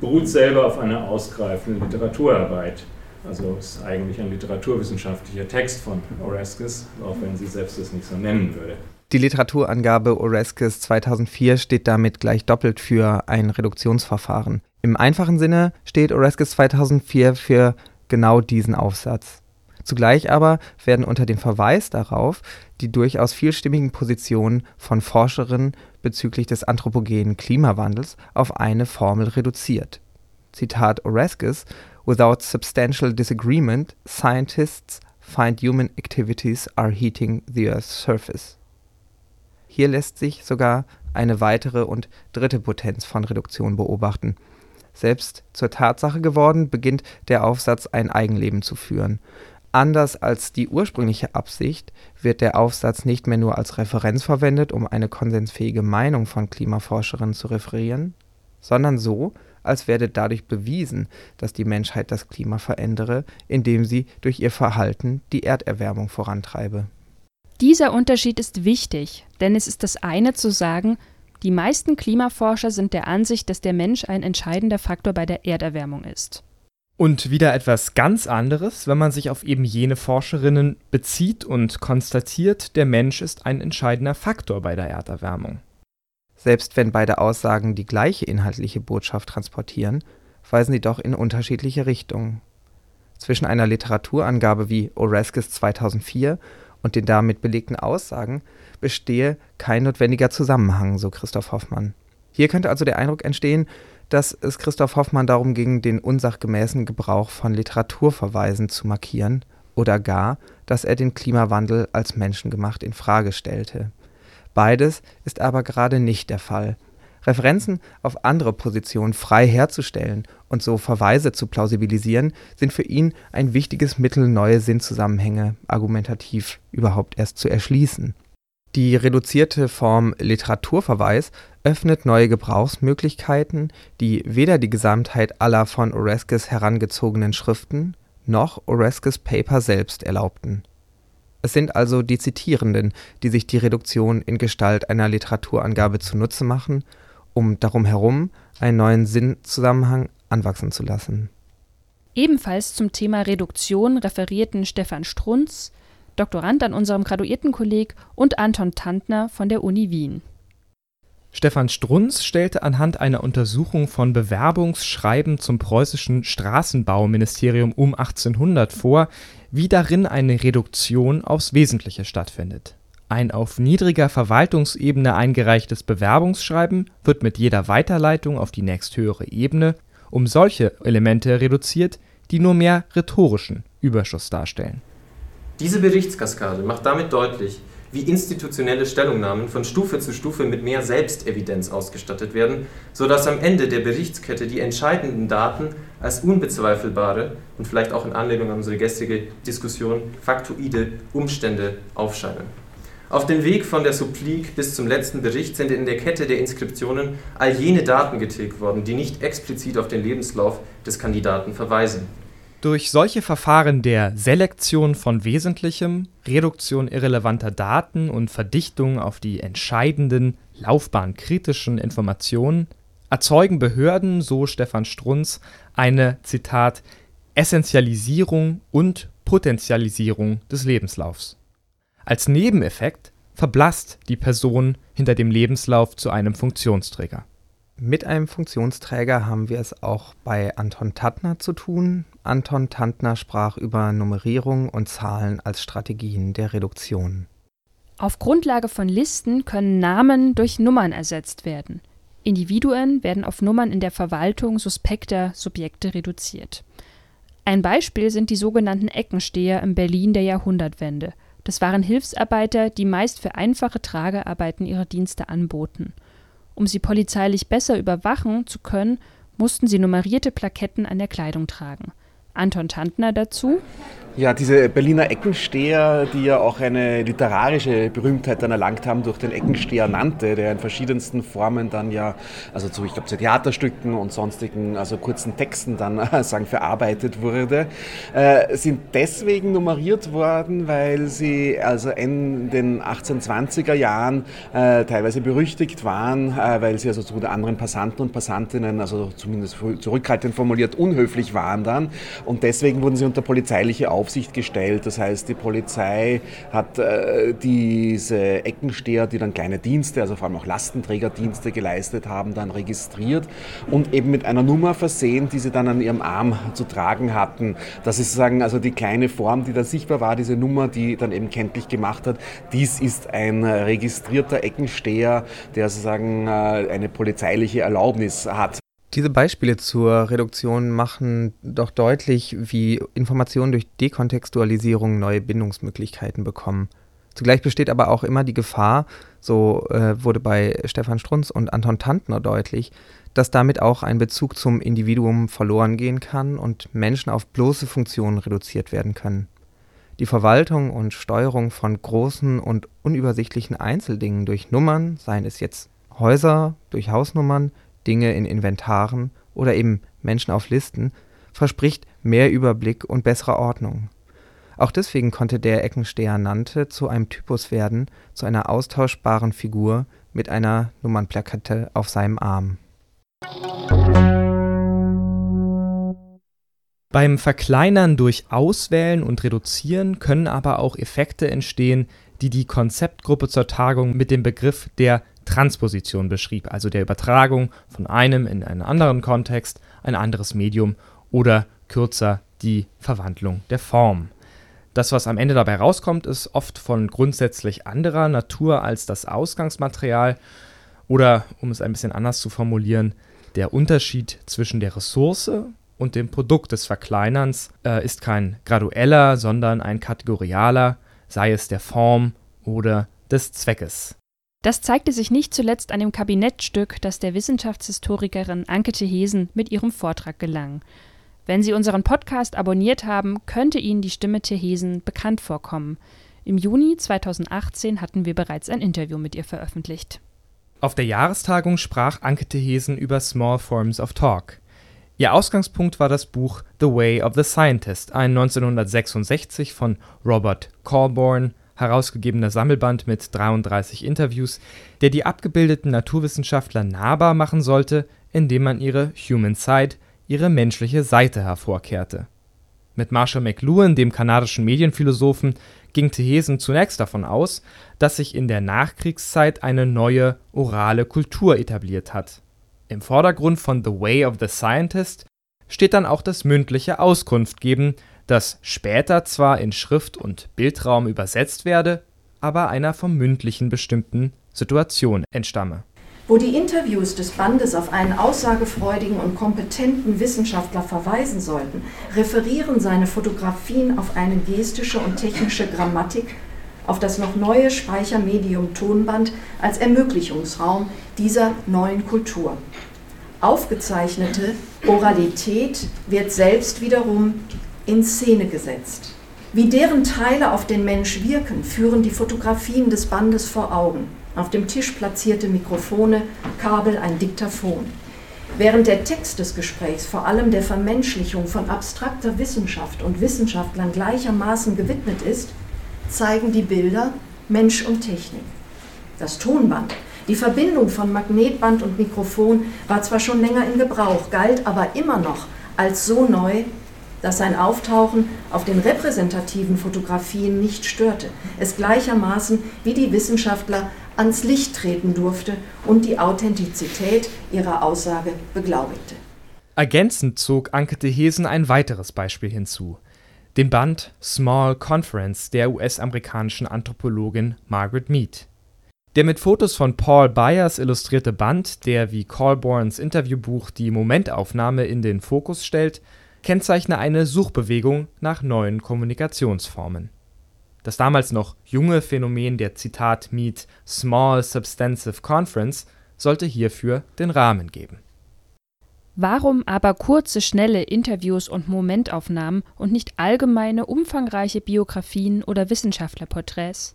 beruht selber auf einer ausgreifenden Literaturarbeit. Also ist eigentlich ein literaturwissenschaftlicher Text von Oreskes, auch wenn sie selbst es nicht so nennen würde. Die Literaturangabe Oreskes 2004 steht damit gleich doppelt für ein Reduktionsverfahren. Im einfachen Sinne steht Oreskes 2004 für genau diesen Aufsatz. Zugleich aber werden unter dem Verweis darauf die durchaus vielstimmigen Positionen von Forscherinnen bezüglich des anthropogenen Klimawandels auf eine Formel reduziert. Zitat Oreskes: "Without substantial disagreement, scientists find human activities are heating the Earth's surface." Hier lässt sich sogar eine weitere und dritte Potenz von Reduktion beobachten. Selbst zur Tatsache geworden, beginnt der Aufsatz ein Eigenleben zu führen. Anders als die ursprüngliche Absicht wird der Aufsatz nicht mehr nur als Referenz verwendet, um eine konsensfähige Meinung von Klimaforscherinnen zu referieren, sondern so, als werde dadurch bewiesen, dass die Menschheit das Klima verändere, indem sie durch ihr Verhalten die Erderwärmung vorantreibe. Dieser Unterschied ist wichtig, denn es ist das eine zu sagen, die meisten Klimaforscher sind der Ansicht, dass der Mensch ein entscheidender Faktor bei der Erderwärmung ist. Und wieder etwas ganz anderes, wenn man sich auf eben jene Forscherinnen bezieht und konstatiert, der Mensch ist ein entscheidender Faktor bei der Erderwärmung. Selbst wenn beide Aussagen die gleiche inhaltliche Botschaft transportieren, weisen sie doch in unterschiedliche Richtungen. Zwischen einer Literaturangabe wie Oreskes 2004 und den damit belegten Aussagen bestehe kein notwendiger Zusammenhang, so Christoph Hoffmann. Hier könnte also der Eindruck entstehen, dass es Christoph Hoffmann darum ging, den unsachgemäßen Gebrauch von Literaturverweisen zu markieren oder gar, dass er den Klimawandel als menschengemacht in Frage stellte. Beides ist aber gerade nicht der Fall. Referenzen auf andere Positionen frei herzustellen und so Verweise zu plausibilisieren, sind für ihn ein wichtiges Mittel, neue Sinnzusammenhänge argumentativ überhaupt erst zu erschließen. Die reduzierte Form Literaturverweis öffnet neue Gebrauchsmöglichkeiten, die weder die Gesamtheit aller von Oreskes herangezogenen Schriften noch Oreskes Paper selbst erlaubten. Es sind also die Zitierenden, die sich die Reduktion in Gestalt einer Literaturangabe zunutze machen, um darum herum einen neuen Sinnzusammenhang anwachsen zu lassen. Ebenfalls zum Thema Reduktion referierten Stefan Strunz, Doktorand an unserem Graduiertenkolleg, und Anton Tantner von der Uni Wien. Stefan Strunz stellte anhand einer Untersuchung von Bewerbungsschreiben zum preußischen Straßenbauministerium um 1800 vor, wie darin eine Reduktion aufs Wesentliche stattfindet. Ein auf niedriger Verwaltungsebene eingereichtes Bewerbungsschreiben wird mit jeder Weiterleitung auf die nächsthöhere Ebene um solche Elemente reduziert, die nur mehr rhetorischen Überschuss darstellen. Diese Berichtskaskade macht damit deutlich, wie institutionelle Stellungnahmen von Stufe zu Stufe mit mehr Selbstevidenz ausgestattet werden, sodass am Ende der Berichtskette die entscheidenden Daten als unbezweifelbare und vielleicht auch in Anlehnung an unsere gestrige Diskussion faktoide Umstände aufscheinen. Auf dem Weg von der Supplik bis zum letzten Bericht sind in der Kette der Inskriptionen all jene Daten getilgt worden, die nicht explizit auf den Lebenslauf des Kandidaten verweisen. Durch solche Verfahren der Selektion von Wesentlichem, Reduktion irrelevanter Daten und Verdichtung auf die entscheidenden, laufbahnkritischen Informationen erzeugen Behörden, so Stefan Strunz, eine, Zitat, Essentialisierung und Potentialisierung des Lebenslaufs. Als Nebeneffekt verblasst die Person hinter dem Lebenslauf zu einem Funktionsträger. Mit einem Funktionsträger haben wir es auch bei Anton Tantner zu tun. Anton Tantner sprach über Nummerierung und Zahlen als Strategien der Reduktion. Auf Grundlage von Listen können Namen durch Nummern ersetzt werden. Individuen werden auf Nummern in der Verwaltung suspekter Subjekte reduziert. Ein Beispiel sind die sogenannten Eckensteher im Berlin der Jahrhundertwende. Das waren Hilfsarbeiter, die meist für einfache Tragearbeiten ihre Dienste anboten. Um sie polizeilich besser überwachen zu können, mussten sie nummerierte Plaketten an der Kleidung tragen. Anton Tantner dazu. Ja, diese Berliner Eckensteher, die ja auch eine literarische Berühmtheit dann erlangt haben durch den Eckensteher Nannte, der in verschiedensten Formen dann ja, also zu, ich glaube, zu Theaterstücken und sonstigen, also kurzen Texten dann, sagen, verarbeitet wurde, sind deswegen nummeriert worden, weil sie also in den 1820er Jahren teilweise berüchtigt waren, weil sie also zu den anderen Passanten und Passantinnen, also zumindest zurückhaltend formuliert, unhöflich waren dann. Und deswegen wurden sie unter polizeiliche Aufsicht gestellt. Das heißt, die Polizei hat diese Eckensteher, die dann kleine Dienste, also vor allem auch Lastenträgerdienste geleistet haben, dann registriert und eben mit einer Nummer versehen, die sie dann an ihrem Arm zu tragen hatten. Das ist sozusagen also die kleine Form, die da sichtbar war, diese Nummer, die dann eben kenntlich gemacht hat. Dies ist ein registrierter Eckensteher, der sozusagen eine polizeiliche Erlaubnis hat. Diese Beispiele zur Reduktion machen doch deutlich, wie Informationen durch Dekontextualisierung neue Bindungsmöglichkeiten bekommen. Zugleich besteht aber auch immer die Gefahr, so wurde bei Stefan Strunz und Anton Tantner deutlich, dass damit auch ein Bezug zum Individuum verloren gehen kann und Menschen auf bloße Funktionen reduziert werden können. Die Verwaltung und Steuerung von großen und unübersichtlichen Einzeldingen durch Nummern, seien es jetzt Häuser, durch Hausnummern, Dinge in Inventaren oder eben Menschen auf Listen, verspricht mehr Überblick und bessere Ordnung. Auch deswegen konnte der Eckensteher Nannte zu einem Typus werden, zu einer austauschbaren Figur mit einer Nummernplakette auf seinem Arm. Beim Verkleinern durch Auswählen und Reduzieren können aber auch Effekte entstehen, die die Konzeptgruppe zur Tagung mit dem Begriff der Transposition beschrieb, also der Übertragung von einem in einen anderen Kontext, ein anderes Medium oder kürzer die Verwandlung der Form. Das, was am Ende dabei rauskommt, ist oft von grundsätzlich anderer Natur als das Ausgangsmaterial oder, um es ein bisschen anders zu formulieren, der Unterschied zwischen der Ressource und dem Produkt des Verkleinerns ist kein gradueller, sondern ein kategorialer, sei es der Form oder des Zweckes. Das zeigte sich nicht zuletzt an dem Kabinettstück, das der Wissenschaftshistorikerin Anke te Heesen mit ihrem Vortrag gelang. Wenn Sie unseren Podcast abonniert haben, könnte Ihnen die Stimme te Heesen bekannt vorkommen. Im Juni 2018 hatten wir bereits ein Interview mit ihr veröffentlicht. Auf der Jahrestagung sprach Anke te Heesen über Small Forms of Talk. Ihr Ausgangspunkt war das Buch The Way of the Scientist, ein 1966 von Robert Corborn herausgegebener Sammelband mit 33 Interviews, der die abgebildeten Naturwissenschaftler nahbar machen sollte, indem man ihre Human Side, ihre menschliche Seite hervorkehrte. Mit Marshall McLuhan, dem kanadischen Medienphilosophen, ging te Heesen zunächst davon aus, dass sich in der Nachkriegszeit eine neue orale Kultur etabliert hat. Im Vordergrund von The Way of the Scientist steht dann auch das mündliche Auskunftgeben, das später zwar in Schrift- und Bildraum übersetzt werde, aber einer vom mündlichen bestimmten Situation entstamme. Wo die Interviews des Bandes auf einen aussagefreudigen und kompetenten Wissenschaftler verweisen sollten, referieren seine Fotografien auf eine gestische und technische Grammatik, auf das noch neue Speichermedium Tonband als Ermöglichungsraum dieser neuen Kultur. Aufgezeichnete Oralität wird selbst wiederum in Szene gesetzt. Wie deren Teile auf den Mensch wirken, führen die Fotografien des Bandes vor Augen. Auf dem Tisch platzierte Mikrofone, Kabel, ein Diktaphon. Während der Text des Gesprächs vor allem der Vermenschlichung von abstrakter Wissenschaft und Wissenschaftlern gleichermaßen gewidmet ist, zeigen die Bilder Mensch und Technik. Das Tonband, die Verbindung von Magnetband und Mikrofon war zwar schon länger in Gebrauch, galt aber immer noch als so neu, dass sein Auftauchen auf den repräsentativen Fotografien nicht störte, es gleichermaßen wie die Wissenschaftler ans Licht treten durfte und die Authentizität ihrer Aussage beglaubigte. Ergänzend zog Anke te Heesen ein weiteres Beispiel hinzu, den Band Small Conference der US-amerikanischen Anthropologin Margaret Mead. Der mit Fotos von Paul Byers illustrierte Band, der wie Corborns Interviewbuch die Momentaufnahme in den Fokus stellt, kennzeichne eine Suchbewegung nach neuen Kommunikationsformen. Das damals noch junge Phänomen der Zitat Mead Small Substantive Conference sollte hierfür den Rahmen geben. Warum aber kurze, schnelle Interviews und Momentaufnahmen und nicht allgemeine, umfangreiche Biografien oder Wissenschaftlerporträts?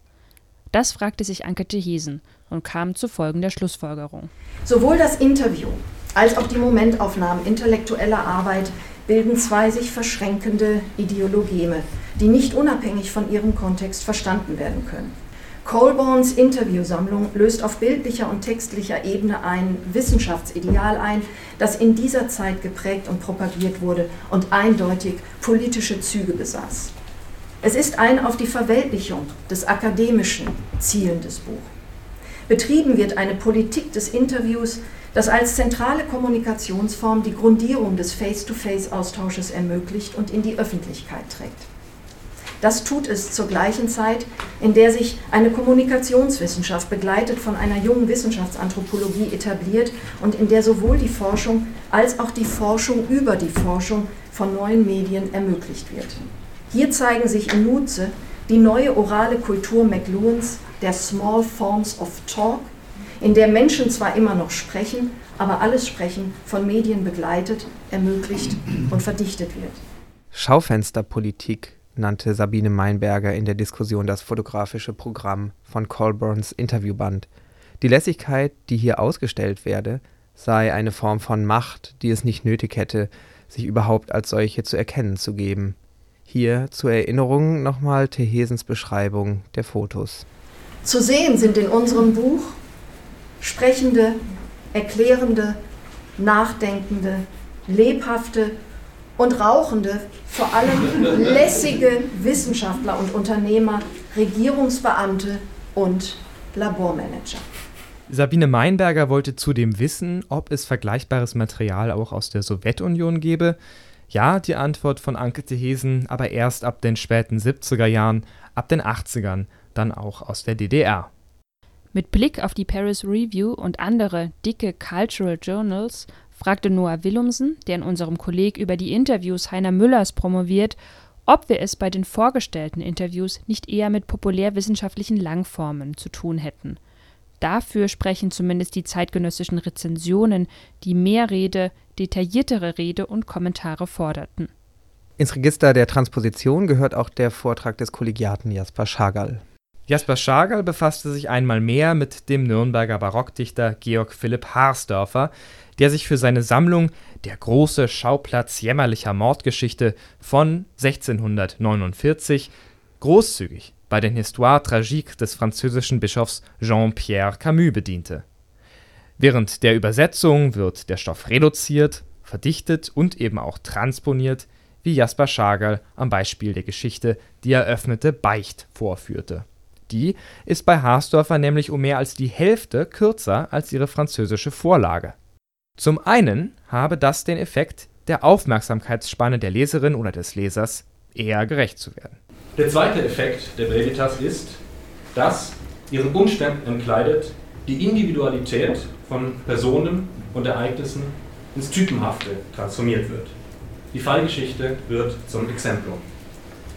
Das fragte sich Anke te Heesen und kam zu folgender Schlussfolgerung. Sowohl das Interview als auch die Momentaufnahmen intellektueller Arbeit bilden zwei sich verschränkende Ideologeme, die nicht unabhängig von ihrem Kontext verstanden werden können. Colborns Interviewsammlung löst auf bildlicher und textlicher Ebene ein Wissenschaftsideal ein, das in dieser Zeit geprägt und propagiert wurde und eindeutig politische Züge besaß. Es ist ein auf die Verweltlichung des Akademischen zielendes Buch. Betrieben wird eine Politik des Interviews, das als zentrale Kommunikationsform die Grundierung des Face-to-Face-Austausches ermöglicht und in die Öffentlichkeit trägt. Das tut es zur gleichen Zeit, in der sich eine Kommunikationswissenschaft begleitet von einer jungen Wissenschaftsanthropologie etabliert und in der sowohl die Forschung als auch die Forschung über die Forschung von neuen Medien ermöglicht wird. Hier zeigen sich in Nutze die neue orale Kultur McLuhans, der Small Forms of Talk, in der Menschen zwar immer noch sprechen, aber alles Sprechen von Medien begleitet, ermöglicht und verdichtet wird. Schaufensterpolitik nannte Sabine Meinberger in der Diskussion das fotografische Programm von Colborns Interviewband. Die Lässigkeit, die hier ausgestellt werde, sei eine Form von Macht, die es nicht nötig hätte, sich überhaupt als solche zu erkennen zu geben. Hier zur Erinnerung nochmal te Heesens Beschreibung der Fotos. Zu sehen sind in unserem Buch sprechende, erklärende, nachdenkende, lebhafte und rauchende, vor allem lässige Wissenschaftler und Unternehmer, Regierungsbeamte und Labormanager. Sabine Meinberger wollte zudem wissen, ob es vergleichbares Material auch aus der Sowjetunion gäbe. Ja, die Antwort von Anke te Heesen, aber erst ab den späten 70er Jahren, ab den 80ern, dann auch aus der DDR. Mit Blick auf die Paris Review und andere dicke Cultural Journals fragte Noah Willumsen, der in unserem Kolleg über die Interviews Heiner Müllers promoviert, ob wir es bei den vorgestellten Interviews nicht eher mit populärwissenschaftlichen Langformen zu tun hätten. Dafür sprechen zumindest die zeitgenössischen Rezensionen, die mehr Rede, detailliertere Rede und Kommentare forderten. Ins Register der Transposition gehört auch der Vortrag des Kollegiaten Jasper Schagerl. Jasper Schagerl befasste sich einmal mehr mit dem Nürnberger Barockdichter Georg Philipp Harsdörffer, der sich für seine Sammlung Der große Schauplatz jämmerlicher Mordgeschichte von 1649 großzügig bei den Histoire tragique des französischen Bischofs Jean-Pierre Camus bediente. Während der Übersetzung wird der Stoff reduziert, verdichtet und eben auch transponiert, wie Jasper Schagerl am Beispiel der Geschichte Die eröffnete Beicht vorführte. Die ist bei Harsdörffer nämlich um mehr als die Hälfte kürzer als ihre französische Vorlage. Zum einen habe das den Effekt, der Aufmerksamkeitsspanne der Leserin oder des Lesers eher gerecht zu werden. Der zweite Effekt der Brevitas ist, dass ihren Umständen entkleidet die Individualität von Personen und Ereignissen ins Typenhafte transformiert wird. Die Fallgeschichte wird zum Exemplum.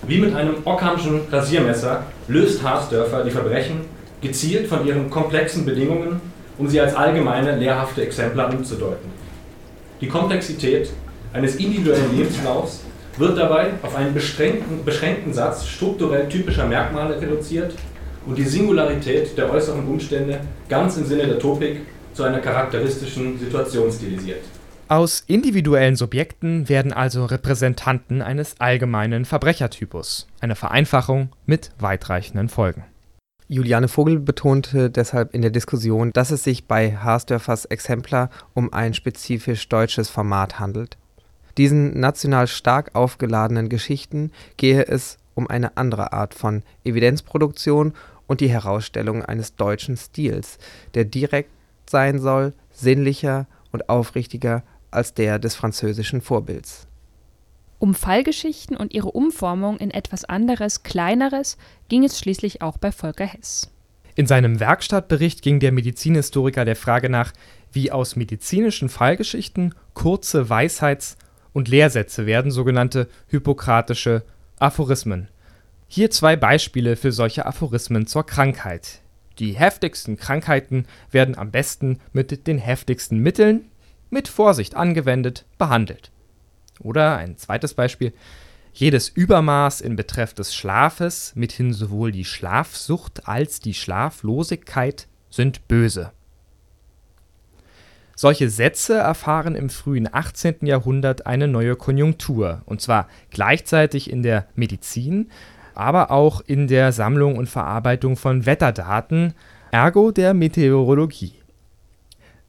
Wie mit einem Ockhamschen Rasiermesser löst Harsdörffer die Verbrechen gezielt von ihren komplexen Bedingungen, um sie als allgemeine, lehrhafte Exemplar umzudeuten. Die Komplexität eines individuellen Lebenslaufs wird dabei auf einen beschränkten Satz strukturell typischer Merkmale reduziert und die Singularität der äußeren Umstände ganz im Sinne der Topik zu einer charakteristischen Situation stilisiert. Aus individuellen Subjekten werden also Repräsentanten eines allgemeinen Verbrechertypus, eine Vereinfachung mit weitreichenden Folgen. Juliane Vogel betonte deshalb in der Diskussion, dass es sich bei Harsdörffers Exemplar um ein spezifisch deutsches Format handelt. Diesen national stark aufgeladenen Geschichten gehe es um eine andere Art von Evidenzproduktion und die Herausstellung eines deutschen Stils, der direkt sein soll, sinnlicher und aufrichtiger als der des französischen Vorbilds. Um Fallgeschichten und ihre Umformung in etwas anderes, Kleineres ging es schließlich auch bei Volker Hess. In seinem Werkstattbericht ging der Medizinhistoriker der Frage nach, wie aus medizinischen Fallgeschichten kurze Weisheits- und Lehrsätze werden, sogenannte hippokratische Aphorismen. Hier zwei Beispiele für solche Aphorismen zur Krankheit. Die heftigsten Krankheiten werden am besten mit den heftigsten Mitteln, mit Vorsicht angewendet, behandelt. Oder ein zweites Beispiel. Jedes Übermaß in Betreff des Schlafes, mithin sowohl die Schlafsucht als die Schlaflosigkeit, sind böse. Solche Sätze erfahren im frühen 18. Jahrhundert eine neue Konjunktur, und zwar gleichzeitig in der Medizin, aber auch in der Sammlung und Verarbeitung von Wetterdaten, ergo der Meteorologie.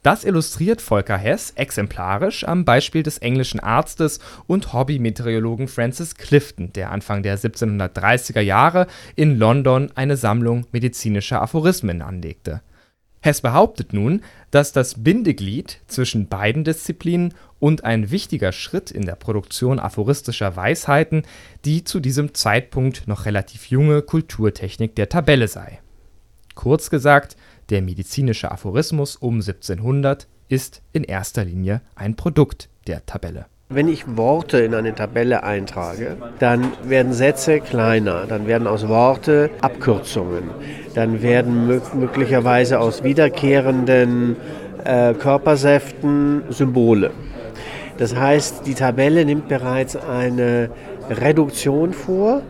Das illustriert Volker Hess exemplarisch am Beispiel des englischen Arztes und Hobbymeteorologen Francis Clifton, der Anfang der 1730er Jahre in London eine Sammlung medizinischer Aphorismen anlegte. Hess behauptet nun, dass das Bindeglied zwischen beiden Disziplinen und ein wichtiger Schritt in der Produktion aphoristischer Weisheiten die zu diesem Zeitpunkt noch relativ junge Kulturtechnik der Tabelle sei. Kurz gesagt, der medizinische Aphorismus um 1700 ist in erster Linie ein Produkt der Tabelle. Wenn ich Worte in eine Tabelle eintrage, dann werden Sätze kleiner, dann werden aus Worte Abkürzungen, dann werden möglicherweise aus wiederkehrenden Körpersäften Symbole. Das heißt, die Tabelle nimmt bereits eine Reduktion vor,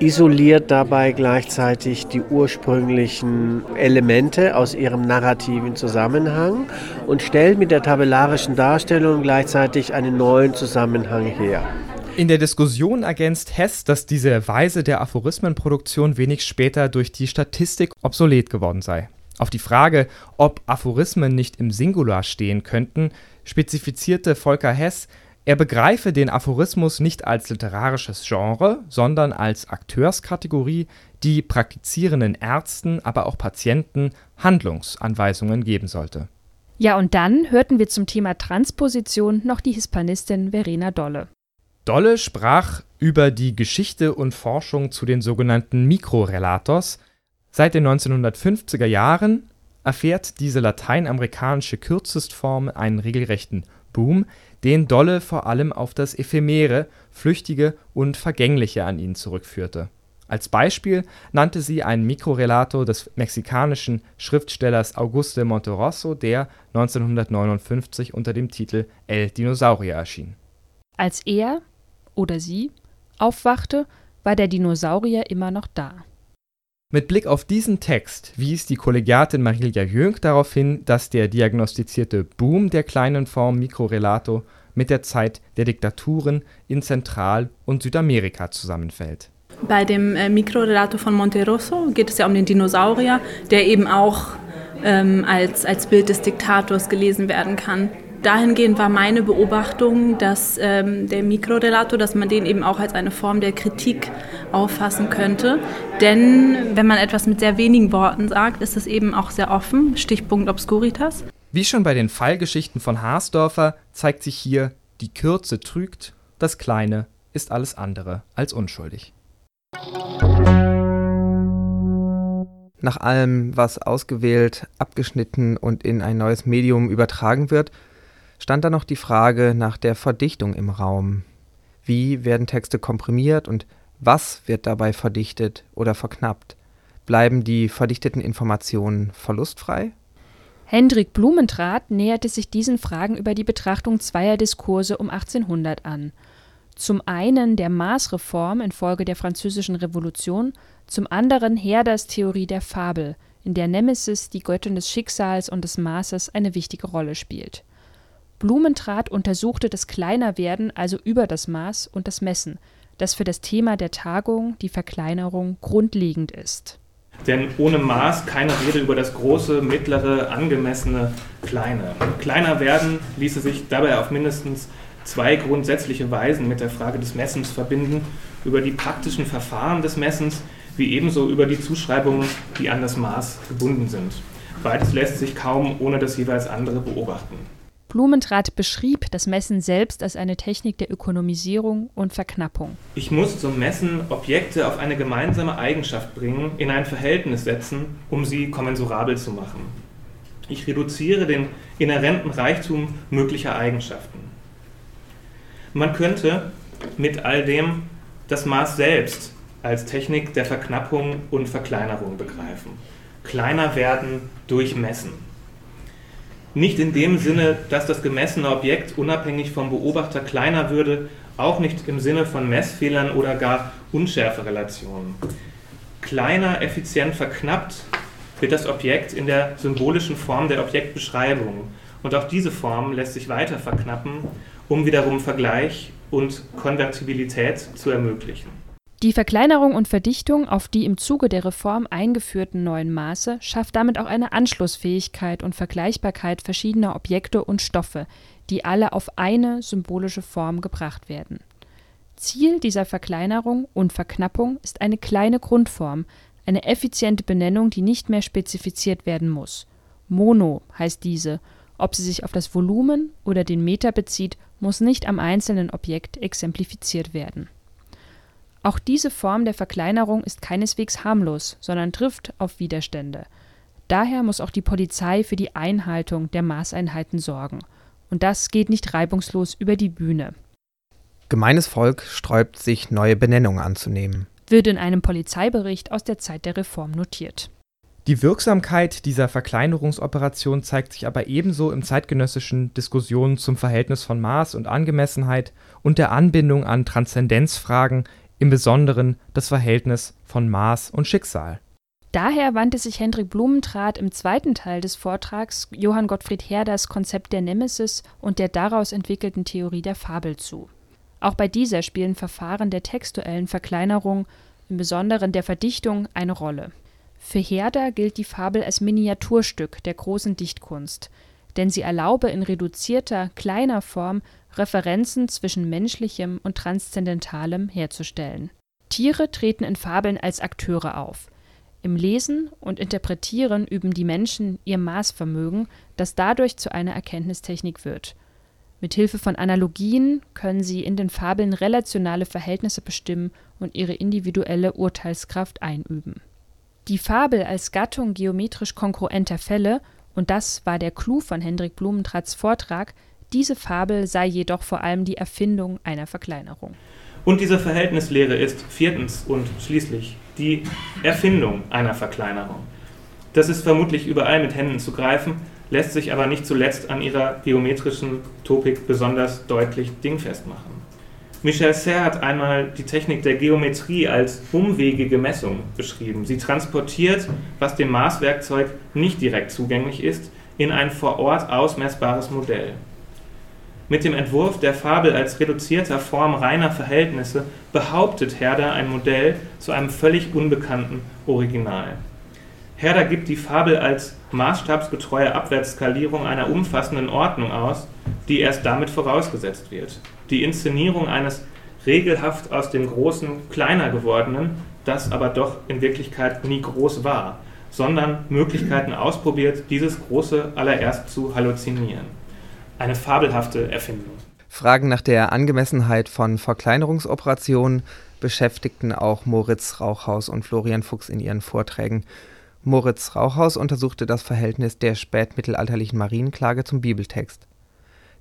isoliert dabei gleichzeitig die ursprünglichen Elemente aus ihrem narrativen Zusammenhang und stellt mit der tabellarischen Darstellung gleichzeitig einen neuen Zusammenhang her. In der Diskussion ergänzt Hess, dass diese Weise der Aphorismenproduktion wenig später durch die Statistik obsolet geworden sei. Auf die Frage, ob Aphorismen nicht im Singular stehen könnten, spezifizierte Volker Hess, er begreife den Aphorismus nicht als literarisches Genre, sondern als Akteurskategorie, die praktizierenden Ärzten, aber auch Patienten Handlungsanweisungen geben sollte. Ja, und dann hörten wir zum Thema Transposition noch die Hispanistin Verena Dolle. Dolle sprach über die Geschichte und Forschung zu den sogenannten Mikrorelatos. Seit den 1950er Jahren erfährt diese lateinamerikanische Kürzestform einen regelrechten Boom, den Dolle vor allem auf das Ephemere, Flüchtige und Vergängliche an ihn zurückführte. Als Beispiel nannte sie einen Mikrorelato des mexikanischen Schriftstellers Augusto Monterroso, der 1959 unter dem Titel El Dinosaurier erschien. Als er oder sie aufwachte, war der Dinosaurier immer noch da. Mit Blick auf diesen Text wies die Kollegiatin Marília Jöhnk darauf hin, dass der diagnostizierte Boom der kleinen Form Mikrorelato mit der Zeit der Diktaturen in Zentral- und Südamerika zusammenfällt. Bei dem Mikrorelato von Monterroso geht es ja um den Dinosaurier, der eben auch als Bild des Diktators gelesen werden kann. Dahingehend war meine Beobachtung, dass der Mikrorelato, dass man den eben auch als eine Form der Kritik auffassen könnte. Denn wenn man etwas mit sehr wenigen Worten sagt, ist es eben auch sehr offen. Stichpunkt Obscuritas. Wie schon bei den Fallgeschichten von Harsdörffer zeigt sich hier, die Kürze trügt, das Kleine ist alles andere als unschuldig. Nach allem, was ausgewählt, abgeschnitten und in ein neues Medium übertragen wird, stand da noch die Frage nach der Verdichtung im Raum. Wie werden Texte komprimiert und was wird dabei verdichtet oder verknappt? Bleiben die verdichteten Informationen verlustfrei? Hendrik Blumentrath näherte sich diesen Fragen über die Betrachtung zweier Diskurse um 1800 an. Zum einen der Maßreform infolge der Französischen Revolution, zum anderen Herders Theorie der Fabel, in der Nemesis, die Göttin des Schicksals und des Maßes, eine wichtige Rolle spielt. Blumentrath untersuchte das Kleinerwerden, also über das Maß und das Messen, das für das Thema der Tagung, die Verkleinerung, grundlegend ist. Denn ohne Maß keine Rede über das große, mittlere, angemessene, kleine. Kleiner werden ließe sich dabei auf mindestens zwei grundsätzliche Weisen mit der Frage des Messens verbinden, über die praktischen Verfahren des Messens, wie ebenso über die Zuschreibungen, die an das Maß gebunden sind. Beides lässt sich kaum ohne das jeweils andere beobachten. Blumentrath beschrieb das Messen selbst als eine Technik der Ökonomisierung und Verknappung. Ich muss zum Messen Objekte auf eine gemeinsame Eigenschaft bringen, in ein Verhältnis setzen, um sie kommensurabel zu machen. Ich reduziere den inhärenten Reichtum möglicher Eigenschaften. Man könnte mit all dem das Maß selbst als Technik der Verknappung und Verkleinerung begreifen. Kleiner werden durch Messen. Nicht in dem Sinne, dass das gemessene Objekt unabhängig vom Beobachter kleiner würde, auch nicht im Sinne von Messfehlern oder gar Unschärferelationen. Kleiner, effizient verknappt wird das Objekt in der symbolischen Form der Objektbeschreibung. Und auch diese Form lässt sich weiter verknappen, um wiederum Vergleich und Konvertibilität zu ermöglichen. Die Verkleinerung und Verdichtung auf die im Zuge der Reform eingeführten neuen Maße schafft damit auch eine Anschlussfähigkeit und Vergleichbarkeit verschiedener Objekte und Stoffe, die alle auf eine symbolische Form gebracht werden. Ziel dieser Verkleinerung und Verknappung ist eine kleine Grundform, eine effiziente Benennung, die nicht mehr spezifiziert werden muss. Mono heißt diese. Ob sie sich auf das Volumen oder den Meter bezieht, muss nicht am einzelnen Objekt exemplifiziert werden. Auch diese Form der Verkleinerung ist keineswegs harmlos, sondern trifft auf Widerstände. Daher muss auch die Polizei für die Einhaltung der Maßeinheiten sorgen. Und das geht nicht reibungslos über die Bühne. Gemeines Volk sträubt sich, neue Benennungen anzunehmen, wird in einem Polizeibericht aus der Zeit der Reform notiert. Die Wirksamkeit dieser Verkleinerungsoperation zeigt sich aber ebenso in zeitgenössischen Diskussionen zum Verhältnis von Maß und Angemessenheit und der Anbindung an Transzendenzfragen, im Besonderen das Verhältnis von Maß und Schicksal. Daher wandte sich Hendrik Blumentrath im zweiten Teil des Vortrags Johann Gottfried Herders Konzept der Nemesis und der daraus entwickelten Theorie der Fabel zu. Auch bei dieser spielen Verfahren der textuellen Verkleinerung, im Besonderen der Verdichtung, eine Rolle. Für Herder gilt die Fabel als Miniaturstück der großen Dichtkunst, denn sie erlaube in reduzierter, kleiner Form Referenzen zwischen Menschlichem und Transzendentalem herzustellen. Tiere treten in Fabeln als Akteure auf. Im Lesen und Interpretieren üben die Menschen ihr Maßvermögen, das dadurch zu einer Erkenntnistechnik wird. Mit Hilfe von Analogien können sie in den Fabeln relationale Verhältnisse bestimmen und ihre individuelle Urteilskraft einüben. Die Fabel als Gattung geometrisch kongruenter Fälle, und das war der Clou von Hendrik Blumentraths Vortrag, diese Fabel sei jedoch vor allem die Erfindung einer Verkleinerung. Und diese Verhältnislehre ist viertens und schließlich die Erfindung einer Verkleinerung. Das ist vermutlich überall mit Händen zu greifen, lässt sich aber nicht zuletzt an ihrer geometrischen Topik besonders deutlich dingfest machen. Michel Serres hat einmal die Technik der Geometrie als umwegige Messung beschrieben. Sie transportiert, was dem Maßwerkzeug nicht direkt zugänglich ist, in ein vor Ort ausmessbares Modell. Mit dem Entwurf der Fabel als reduzierter Form reiner Verhältnisse behauptet Herder ein Modell zu einem völlig unbekannten Original. Herder gibt die Fabel als maßstabsgetreue Abwärtsskalierung einer umfassenden Ordnung aus, die erst damit vorausgesetzt wird. Die Inszenierung eines regelhaft aus dem Großen kleiner gewordenen, das aber doch in Wirklichkeit nie groß war, sondern Möglichkeiten ausprobiert, dieses Große allererst zu halluzinieren. Eine fabelhafte Erfindung. Fragen nach der Angemessenheit von Verkleinerungsoperationen beschäftigten auch Moritz Rauchhaus und Florian Fuchs in ihren Vorträgen. Moritz Rauchhaus untersuchte das Verhältnis der spätmittelalterlichen Marienklage zum Bibeltext.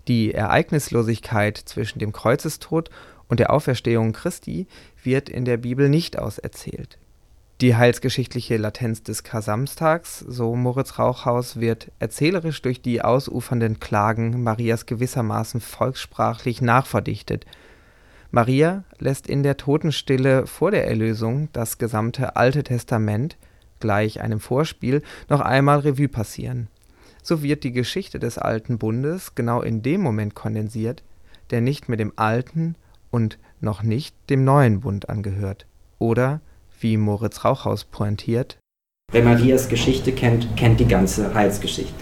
Die Ereignislosigkeit zwischen dem Kreuzestod und der Auferstehung Christi wird in der Bibel nicht auserzählt. Die heilsgeschichtliche Latenz des Kar-Samstags, so Moritz Rauchhaus, wird erzählerisch durch die ausufernden Klagen Marias gewissermaßen volkssprachlich nachverdichtet. Maria lässt in der Totenstille vor der Erlösung das gesamte Alte Testament, gleich einem Vorspiel, noch einmal Revue passieren. so wird die Geschichte des alten Bundes genau in dem Moment kondensiert, der nicht mehr dem alten und noch nicht dem neuen Bund angehört. Oder, wie Moritz Rauchhaus pointiert, wer Marias Geschichte kennt, kennt die ganze Heilsgeschichte.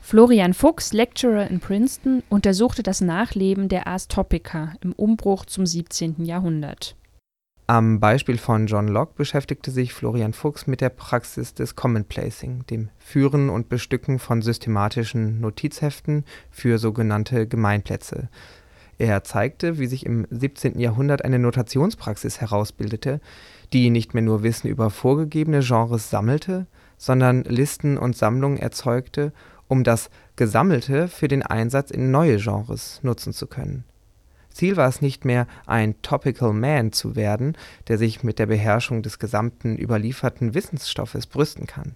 Florian Fuchs, Lecturer in Princeton, untersuchte das Nachleben der Ars Topica im Umbruch zum 17. Jahrhundert. Am Beispiel von John Locke beschäftigte sich Florian Fuchs mit der Praxis des Commonplacing, dem Führen und Bestücken von systematischen Notizheften für sogenannte Gemeinplätze. Er zeigte, wie sich im 17. Jahrhundert eine Notationspraxis herausbildete, die nicht mehr nur Wissen über vorgegebene Genres sammelte, sondern Listen und Sammlungen erzeugte, um das Gesammelte für den Einsatz in neue Genres nutzen zu können. Ziel war es nicht mehr, ein Topical Man zu werden, der sich mit der Beherrschung des gesamten überlieferten Wissensstoffes brüsten kann.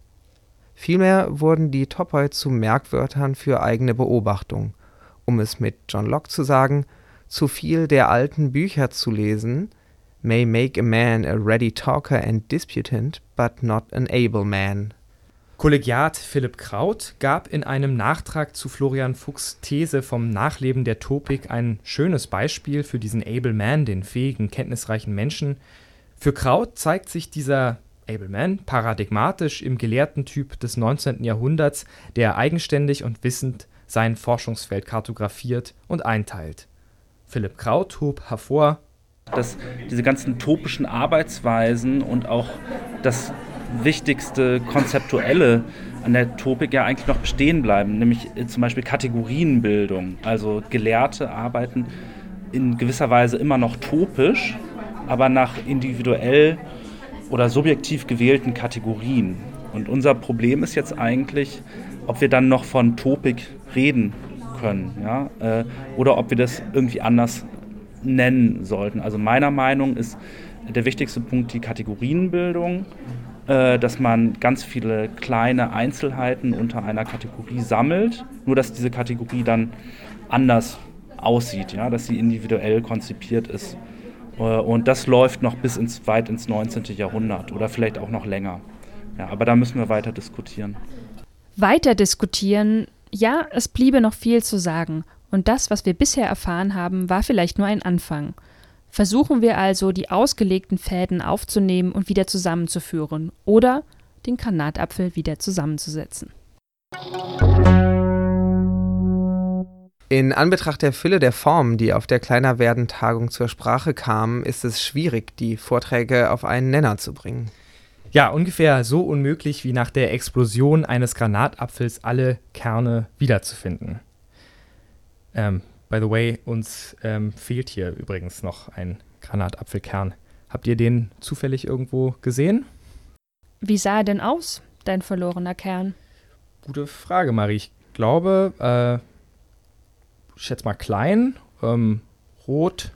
Vielmehr wurden die Topoi zu Merkwörtern für eigene Beobachtung, um es mit John Locke zu sagen, zu viel der alten Bücher zu lesen, may make a man a ready talker and disputant, but not an able man. Kollegiat Philipp Kraut gab in einem Nachtrag zu Florian Fuchs' These vom Nachleben der Topik ein schönes Beispiel für diesen Able Man, den fähigen, kenntnisreichen Menschen. Für Kraut zeigt sich dieser Able Man paradigmatisch im Gelehrtentyp des 19. Jahrhunderts, der eigenständig und wissend sein Forschungsfeld kartografiert und einteilt. Philipp Kraut hob hervor, dass diese ganzen topischen Arbeitsweisen und auch das wichtigste Konzeptuelle an der Topik ja eigentlich noch bestehen bleiben, nämlich zum Beispiel Kategorienbildung. Also Gelehrte arbeiten in gewisser Weise immer noch topisch, aber nach individuell oder subjektiv gewählten Kategorien. Und unser Problem ist jetzt eigentlich, ob wir dann noch von Topik reden können, ja? Oder ob wir das irgendwie anders nennen sollten. Also meiner Meinung ist der wichtigste Punkt die Kategorienbildung, dass man ganz viele kleine Einzelheiten unter einer Kategorie sammelt, nur dass diese Kategorie dann anders aussieht, ja, dass sie individuell konzipiert ist. Und das läuft noch bis weit ins 19. Jahrhundert oder vielleicht auch noch länger. Ja, aber da müssen wir weiter diskutieren. Weiter diskutieren? Ja, es bliebe noch viel zu sagen. Und das, was wir bisher erfahren haben, war vielleicht nur ein Anfang. Versuchen wir also, die ausgelegten Fäden aufzunehmen und wieder zusammenzuführen oder den Granatapfel wieder zusammenzusetzen. In Anbetracht der Fülle der Formen, die auf der Kleiner werden Tagung zur Sprache kamen, ist es schwierig, die Vorträge auf einen Nenner zu bringen. Ja, ungefähr so unmöglich wie nach der Explosion eines Granatapfels alle Kerne wiederzufinden. By the way, uns fehlt hier übrigens noch ein Granatapfelkern. Habt ihr den zufällig irgendwo gesehen? Wie sah er denn aus, dein verlorener Kern? Gute Frage, Marie. Ich glaube, ich schätze mal klein, rot,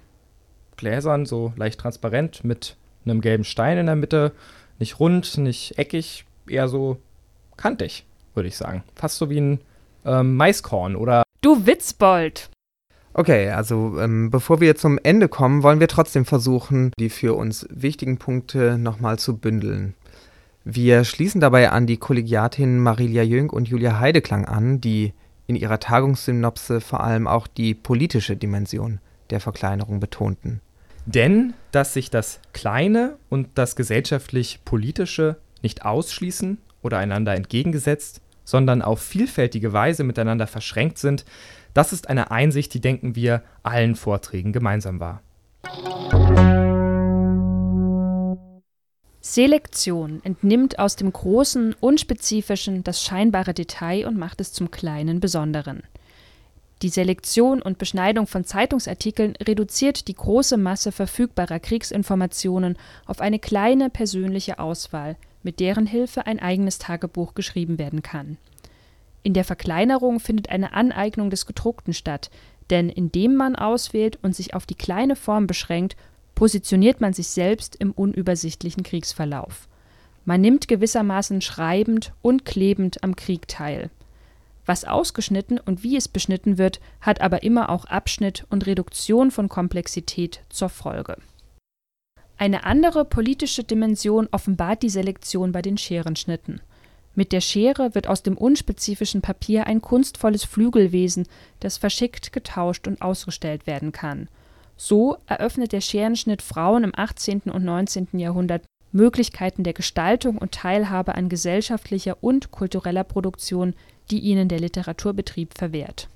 gläsern, so leicht transparent, mit einem gelben Stein in der Mitte. Nicht rund, nicht eckig, eher so kantig, würde ich sagen. Fast so wie ein Maiskorn, oder? Du Witzbold! Okay, also bevor wir zum Ende kommen, wollen wir trotzdem versuchen, die für uns wichtigen Punkte nochmal zu bündeln. Wir schließen dabei an die Kollegiatinnen Marília Jöhnk und Julia Heideklang an, die in ihrer Tagungssynopse vor allem auch die politische Dimension der Verkleinerung betonten. Denn, dass sich das Kleine und das gesellschaftlich-politische nicht ausschließen oder einander entgegengesetzt, sondern auf vielfältige Weise miteinander verschränkt sind, das ist eine Einsicht, die, denken wir, allen Vorträgen gemeinsam war. Selektion entnimmt aus dem Großen, Unspezifischen das scheinbare Detail und macht es zum kleinen Besonderen. Die Selektion und Beschneidung von Zeitungsartikeln reduziert die große Masse verfügbarer Kriegsinformationen auf eine kleine persönliche Auswahl, mit deren Hilfe ein eigenes Tagebuch geschrieben werden kann. In der Verkleinerung findet eine Aneignung des Gedruckten statt, denn indem man auswählt und sich auf die kleine Form beschränkt, positioniert man sich selbst im unübersichtlichen Kriegsverlauf. Man nimmt gewissermaßen schreibend und klebend am Krieg teil. Was ausgeschnitten und wie es beschnitten wird, hat aber immer auch Abschnitt und Reduktion von Komplexität zur Folge. Eine andere politische Dimension offenbart die Selektion bei den Scherenschnitten. Mit der Schere wird aus dem unspezifischen Papier ein kunstvolles Flügelwesen, das verschickt getauscht und ausgestellt werden kann. So eröffnet der Scherenschnitt Frauen im 18. und 19. Jahrhundert Möglichkeiten der Gestaltung und Teilhabe an gesellschaftlicher und kultureller Produktion, die ihnen der Literaturbetrieb verwehrt.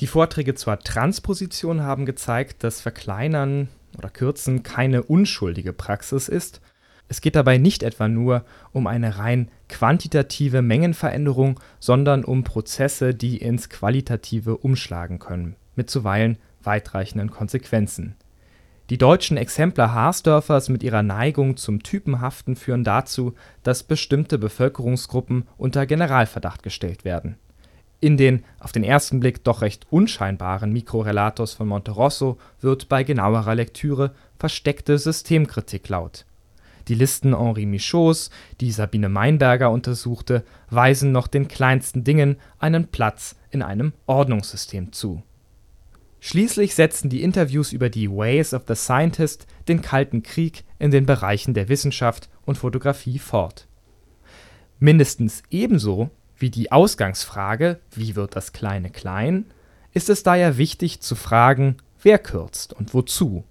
Die Vorträge zur Transposition haben gezeigt, dass Verkleinern oder Kürzen keine unschuldige Praxis ist. Es geht dabei nicht etwa nur um eine rein quantitative Mengenveränderung, sondern um Prozesse, die ins Qualitative umschlagen können, mit zuweilen weitreichenden Konsequenzen. Die deutschen Exemplar Harsdörffers mit ihrer Neigung zum Typenhaften führen dazu, dass bestimmte Bevölkerungsgruppen unter Generalverdacht gestellt werden. In den auf den ersten Blick doch recht unscheinbaren Mikrorelatos von Monterroso wird bei genauerer Lektüre versteckte Systemkritik laut. Die Listen Henri Michauds, die Sabine Meinberger untersuchte, weisen noch den kleinsten Dingen einen Platz in einem Ordnungssystem zu. Schließlich setzen die Interviews über die Ways of the Scientist den Kalten Krieg in den Bereichen der Wissenschaft und Fotografie fort. Mindestens ebenso wie die Ausgangsfrage, wie wird das Kleine klein, ist es daher wichtig zu fragen, wer kürzt und wozu.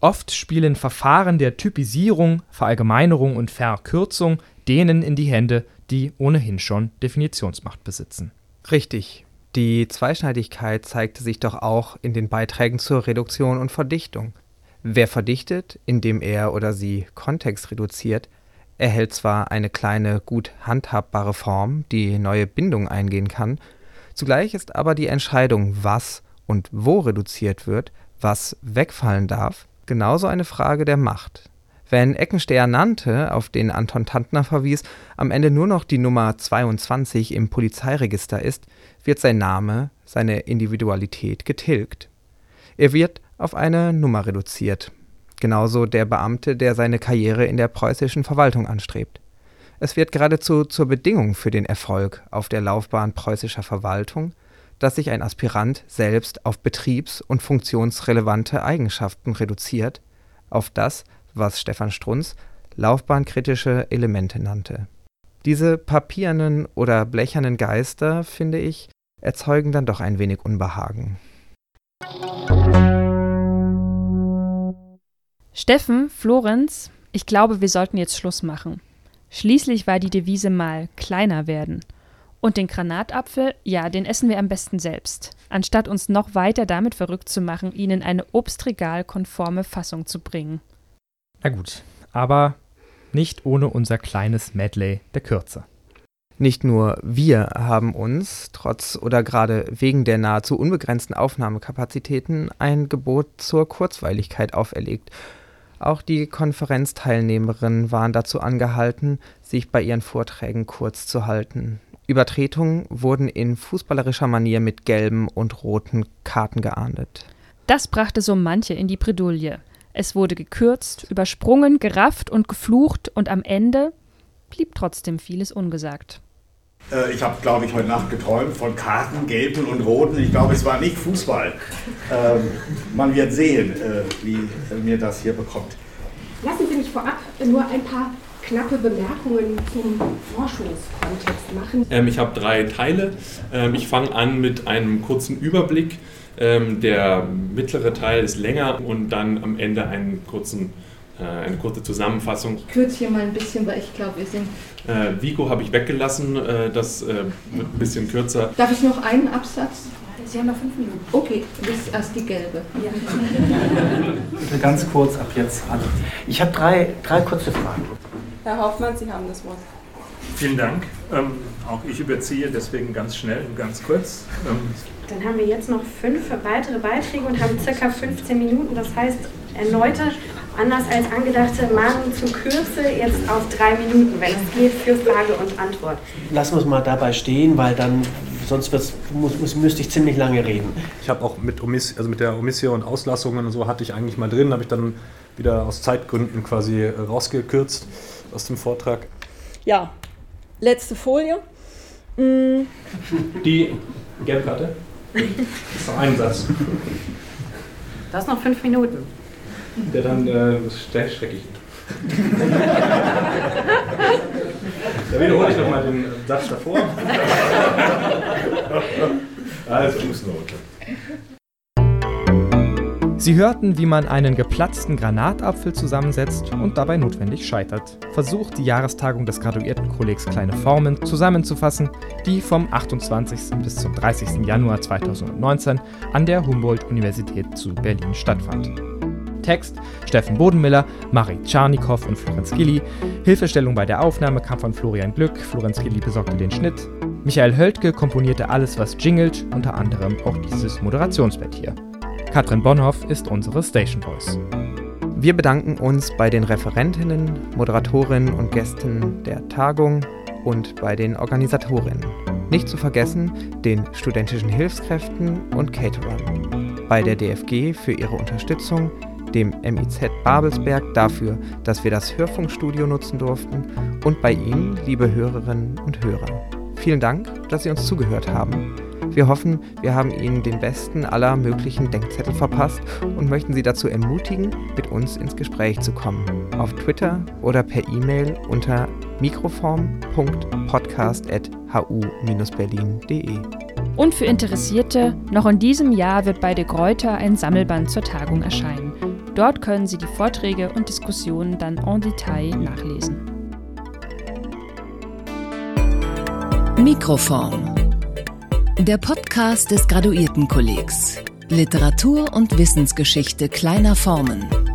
Oft spielen Verfahren der Typisierung, Verallgemeinerung und Verkürzung denen in die Hände, die ohnehin schon Definitionsmacht besitzen. Richtig. Die Zweischneidigkeit zeigte sich doch auch in den Beiträgen zur Reduktion und Verdichtung. Wer verdichtet, indem er oder sie Kontext reduziert, erhält zwar eine kleine, gut handhabbare Form, die neue Bindung eingehen kann, zugleich ist aber die Entscheidung, was und wo reduziert wird, was wegfallen darf, genauso eine Frage der Macht. Wenn Eckensteher nannte, auf den Anton Tantner verwies, am Ende nur noch die Nummer 22 im Polizeiregister ist, wird sein Name, seine Individualität getilgt. Er wird auf eine Nummer reduziert. Genauso der Beamte, der seine Karriere in der preußischen Verwaltung anstrebt. Es wird geradezu zur Bedingung für den Erfolg auf der Laufbahn preußischer Verwaltung, dass sich ein Aspirant selbst auf betriebs- und funktionsrelevante Eigenschaften reduziert, auf das, was Stefan Strunz laufbahnkritische Elemente nannte. Diese papiernen oder blechernen Geister, finde ich, erzeugen dann doch ein wenig Unbehagen. Steffen, Florenz, ich glaube, wir sollten jetzt Schluss machen. Schließlich war die Devise mal kleiner werden. Und den Granatapfel, ja, den essen wir am besten selbst, anstatt uns noch weiter damit verrückt zu machen, ihn in eine obstregalkonforme Fassung zu bringen. Na gut, aber nicht ohne unser kleines Medley der Kürze. Nicht nur wir haben uns, trotz oder gerade wegen der nahezu unbegrenzten Aufnahmekapazitäten, ein Gebot zur Kurzweiligkeit auferlegt. Auch die Konferenzteilnehmerinnen waren dazu angehalten, sich bei ihren Vorträgen kurz zu halten. Übertretungen wurden in fußballerischer Manier mit gelben und roten Karten geahndet. Das brachte so manche in die Bredouille. Es wurde gekürzt, übersprungen, gerafft und geflucht und am Ende blieb trotzdem vieles ungesagt. Ich habe, glaube ich, heute Nacht geträumt von Karten, gelben und roten. Ich glaube, es war nicht Fußball. Man wird sehen, wie mir das hier bekommt. Lassen Sie mich vorab nur ein paar knappe Bemerkungen zum Forschungskontext machen. Ich habe 3 Teile. Ich fange an mit einem kurzen Überblick. Der mittlere Teil ist länger und dann am Ende eine kurze Zusammenfassung. Ich kürze hier mal ein bisschen, weil ich glaube, wir sind... Vico habe ich weggelassen, das wird ein bisschen kürzer. Darf ich noch einen Absatz? Sie haben noch 5 Minuten. Okay, bis erst die gelbe. Ja. Bitte ganz kurz ab jetzt an. Ich habe 3 kurze Fragen. Herr Hoffmann, Sie haben das Wort. Vielen Dank. Auch ich überziehe, deswegen ganz schnell und ganz kurz. Dann haben wir jetzt noch 5 weitere Beiträge und haben ca. 15 Minuten. Das heißt, erneute, anders als angedachte Mahnung zur Kürze, jetzt auf 3 Minuten, wenn es geht, für Frage und Antwort. Lassen wir es mal dabei stehen, weil dann sonst müsste ich ziemlich lange reden. Ich habe auch mit der Omission und Auslassungen und so hatte ich eigentlich mal drin, habe ich dann wieder aus Zeitgründen quasi rausgekürzt aus dem Vortrag. Ja, letzte Folie. Die Gelbkarte. Das ist noch ein Satz. Das noch 5 Minuten. Der dann schreckig. Da wiederhole ich nochmal den Satz davor. Also Fußnote. Sie hörten, wie man einen geplatzten Granatapfel zusammensetzt und dabei notwendig scheitert. Versucht, die Jahrestagung des Graduiertenkollegs Kleine Formen zusammenzufassen, die vom 28. bis zum 30. Januar 2019 an der Humboldt-Universität zu Berlin stattfand. Text: Steffen Bodenmiller, Marie Czarnikow und Florenz Gilli. Hilfestellung bei der Aufnahme kam von Florian Glück, Florenz Gilli besorgte den Schnitt. Michael Höldke komponierte alles, was jingelt, unter anderem auch dieses Moderationsbett hier. Katrin Bonhoff ist unsere Station Voice. Wir bedanken uns bei den Referentinnen, Moderatorinnen und Gästen der Tagung und bei den Organisatorinnen. Nicht zu vergessen den studentischen Hilfskräften und Caterern. Bei der DFG für ihre Unterstützung, dem MIZ Babelsberg dafür, dass wir das Hörfunkstudio nutzen durften und bei Ihnen, liebe Hörerinnen und Hörer. Vielen Dank, dass Sie uns zugehört haben. Wir hoffen, wir haben Ihnen den besten aller möglichen Denkzettel verpasst und möchten Sie dazu ermutigen, mit uns ins Gespräch zu kommen. Auf Twitter oder per E-Mail unter mikroform.podcast@hu-berlin.de. Und für Interessierte, noch in diesem Jahr wird bei De Gruyter ein Sammelband zur Tagung erscheinen. Dort können Sie die Vorträge und Diskussionen dann en Detail nachlesen. Mikroform. Der Podcast des Graduiertenkollegs. Literatur und Wissensgeschichte kleiner Formen.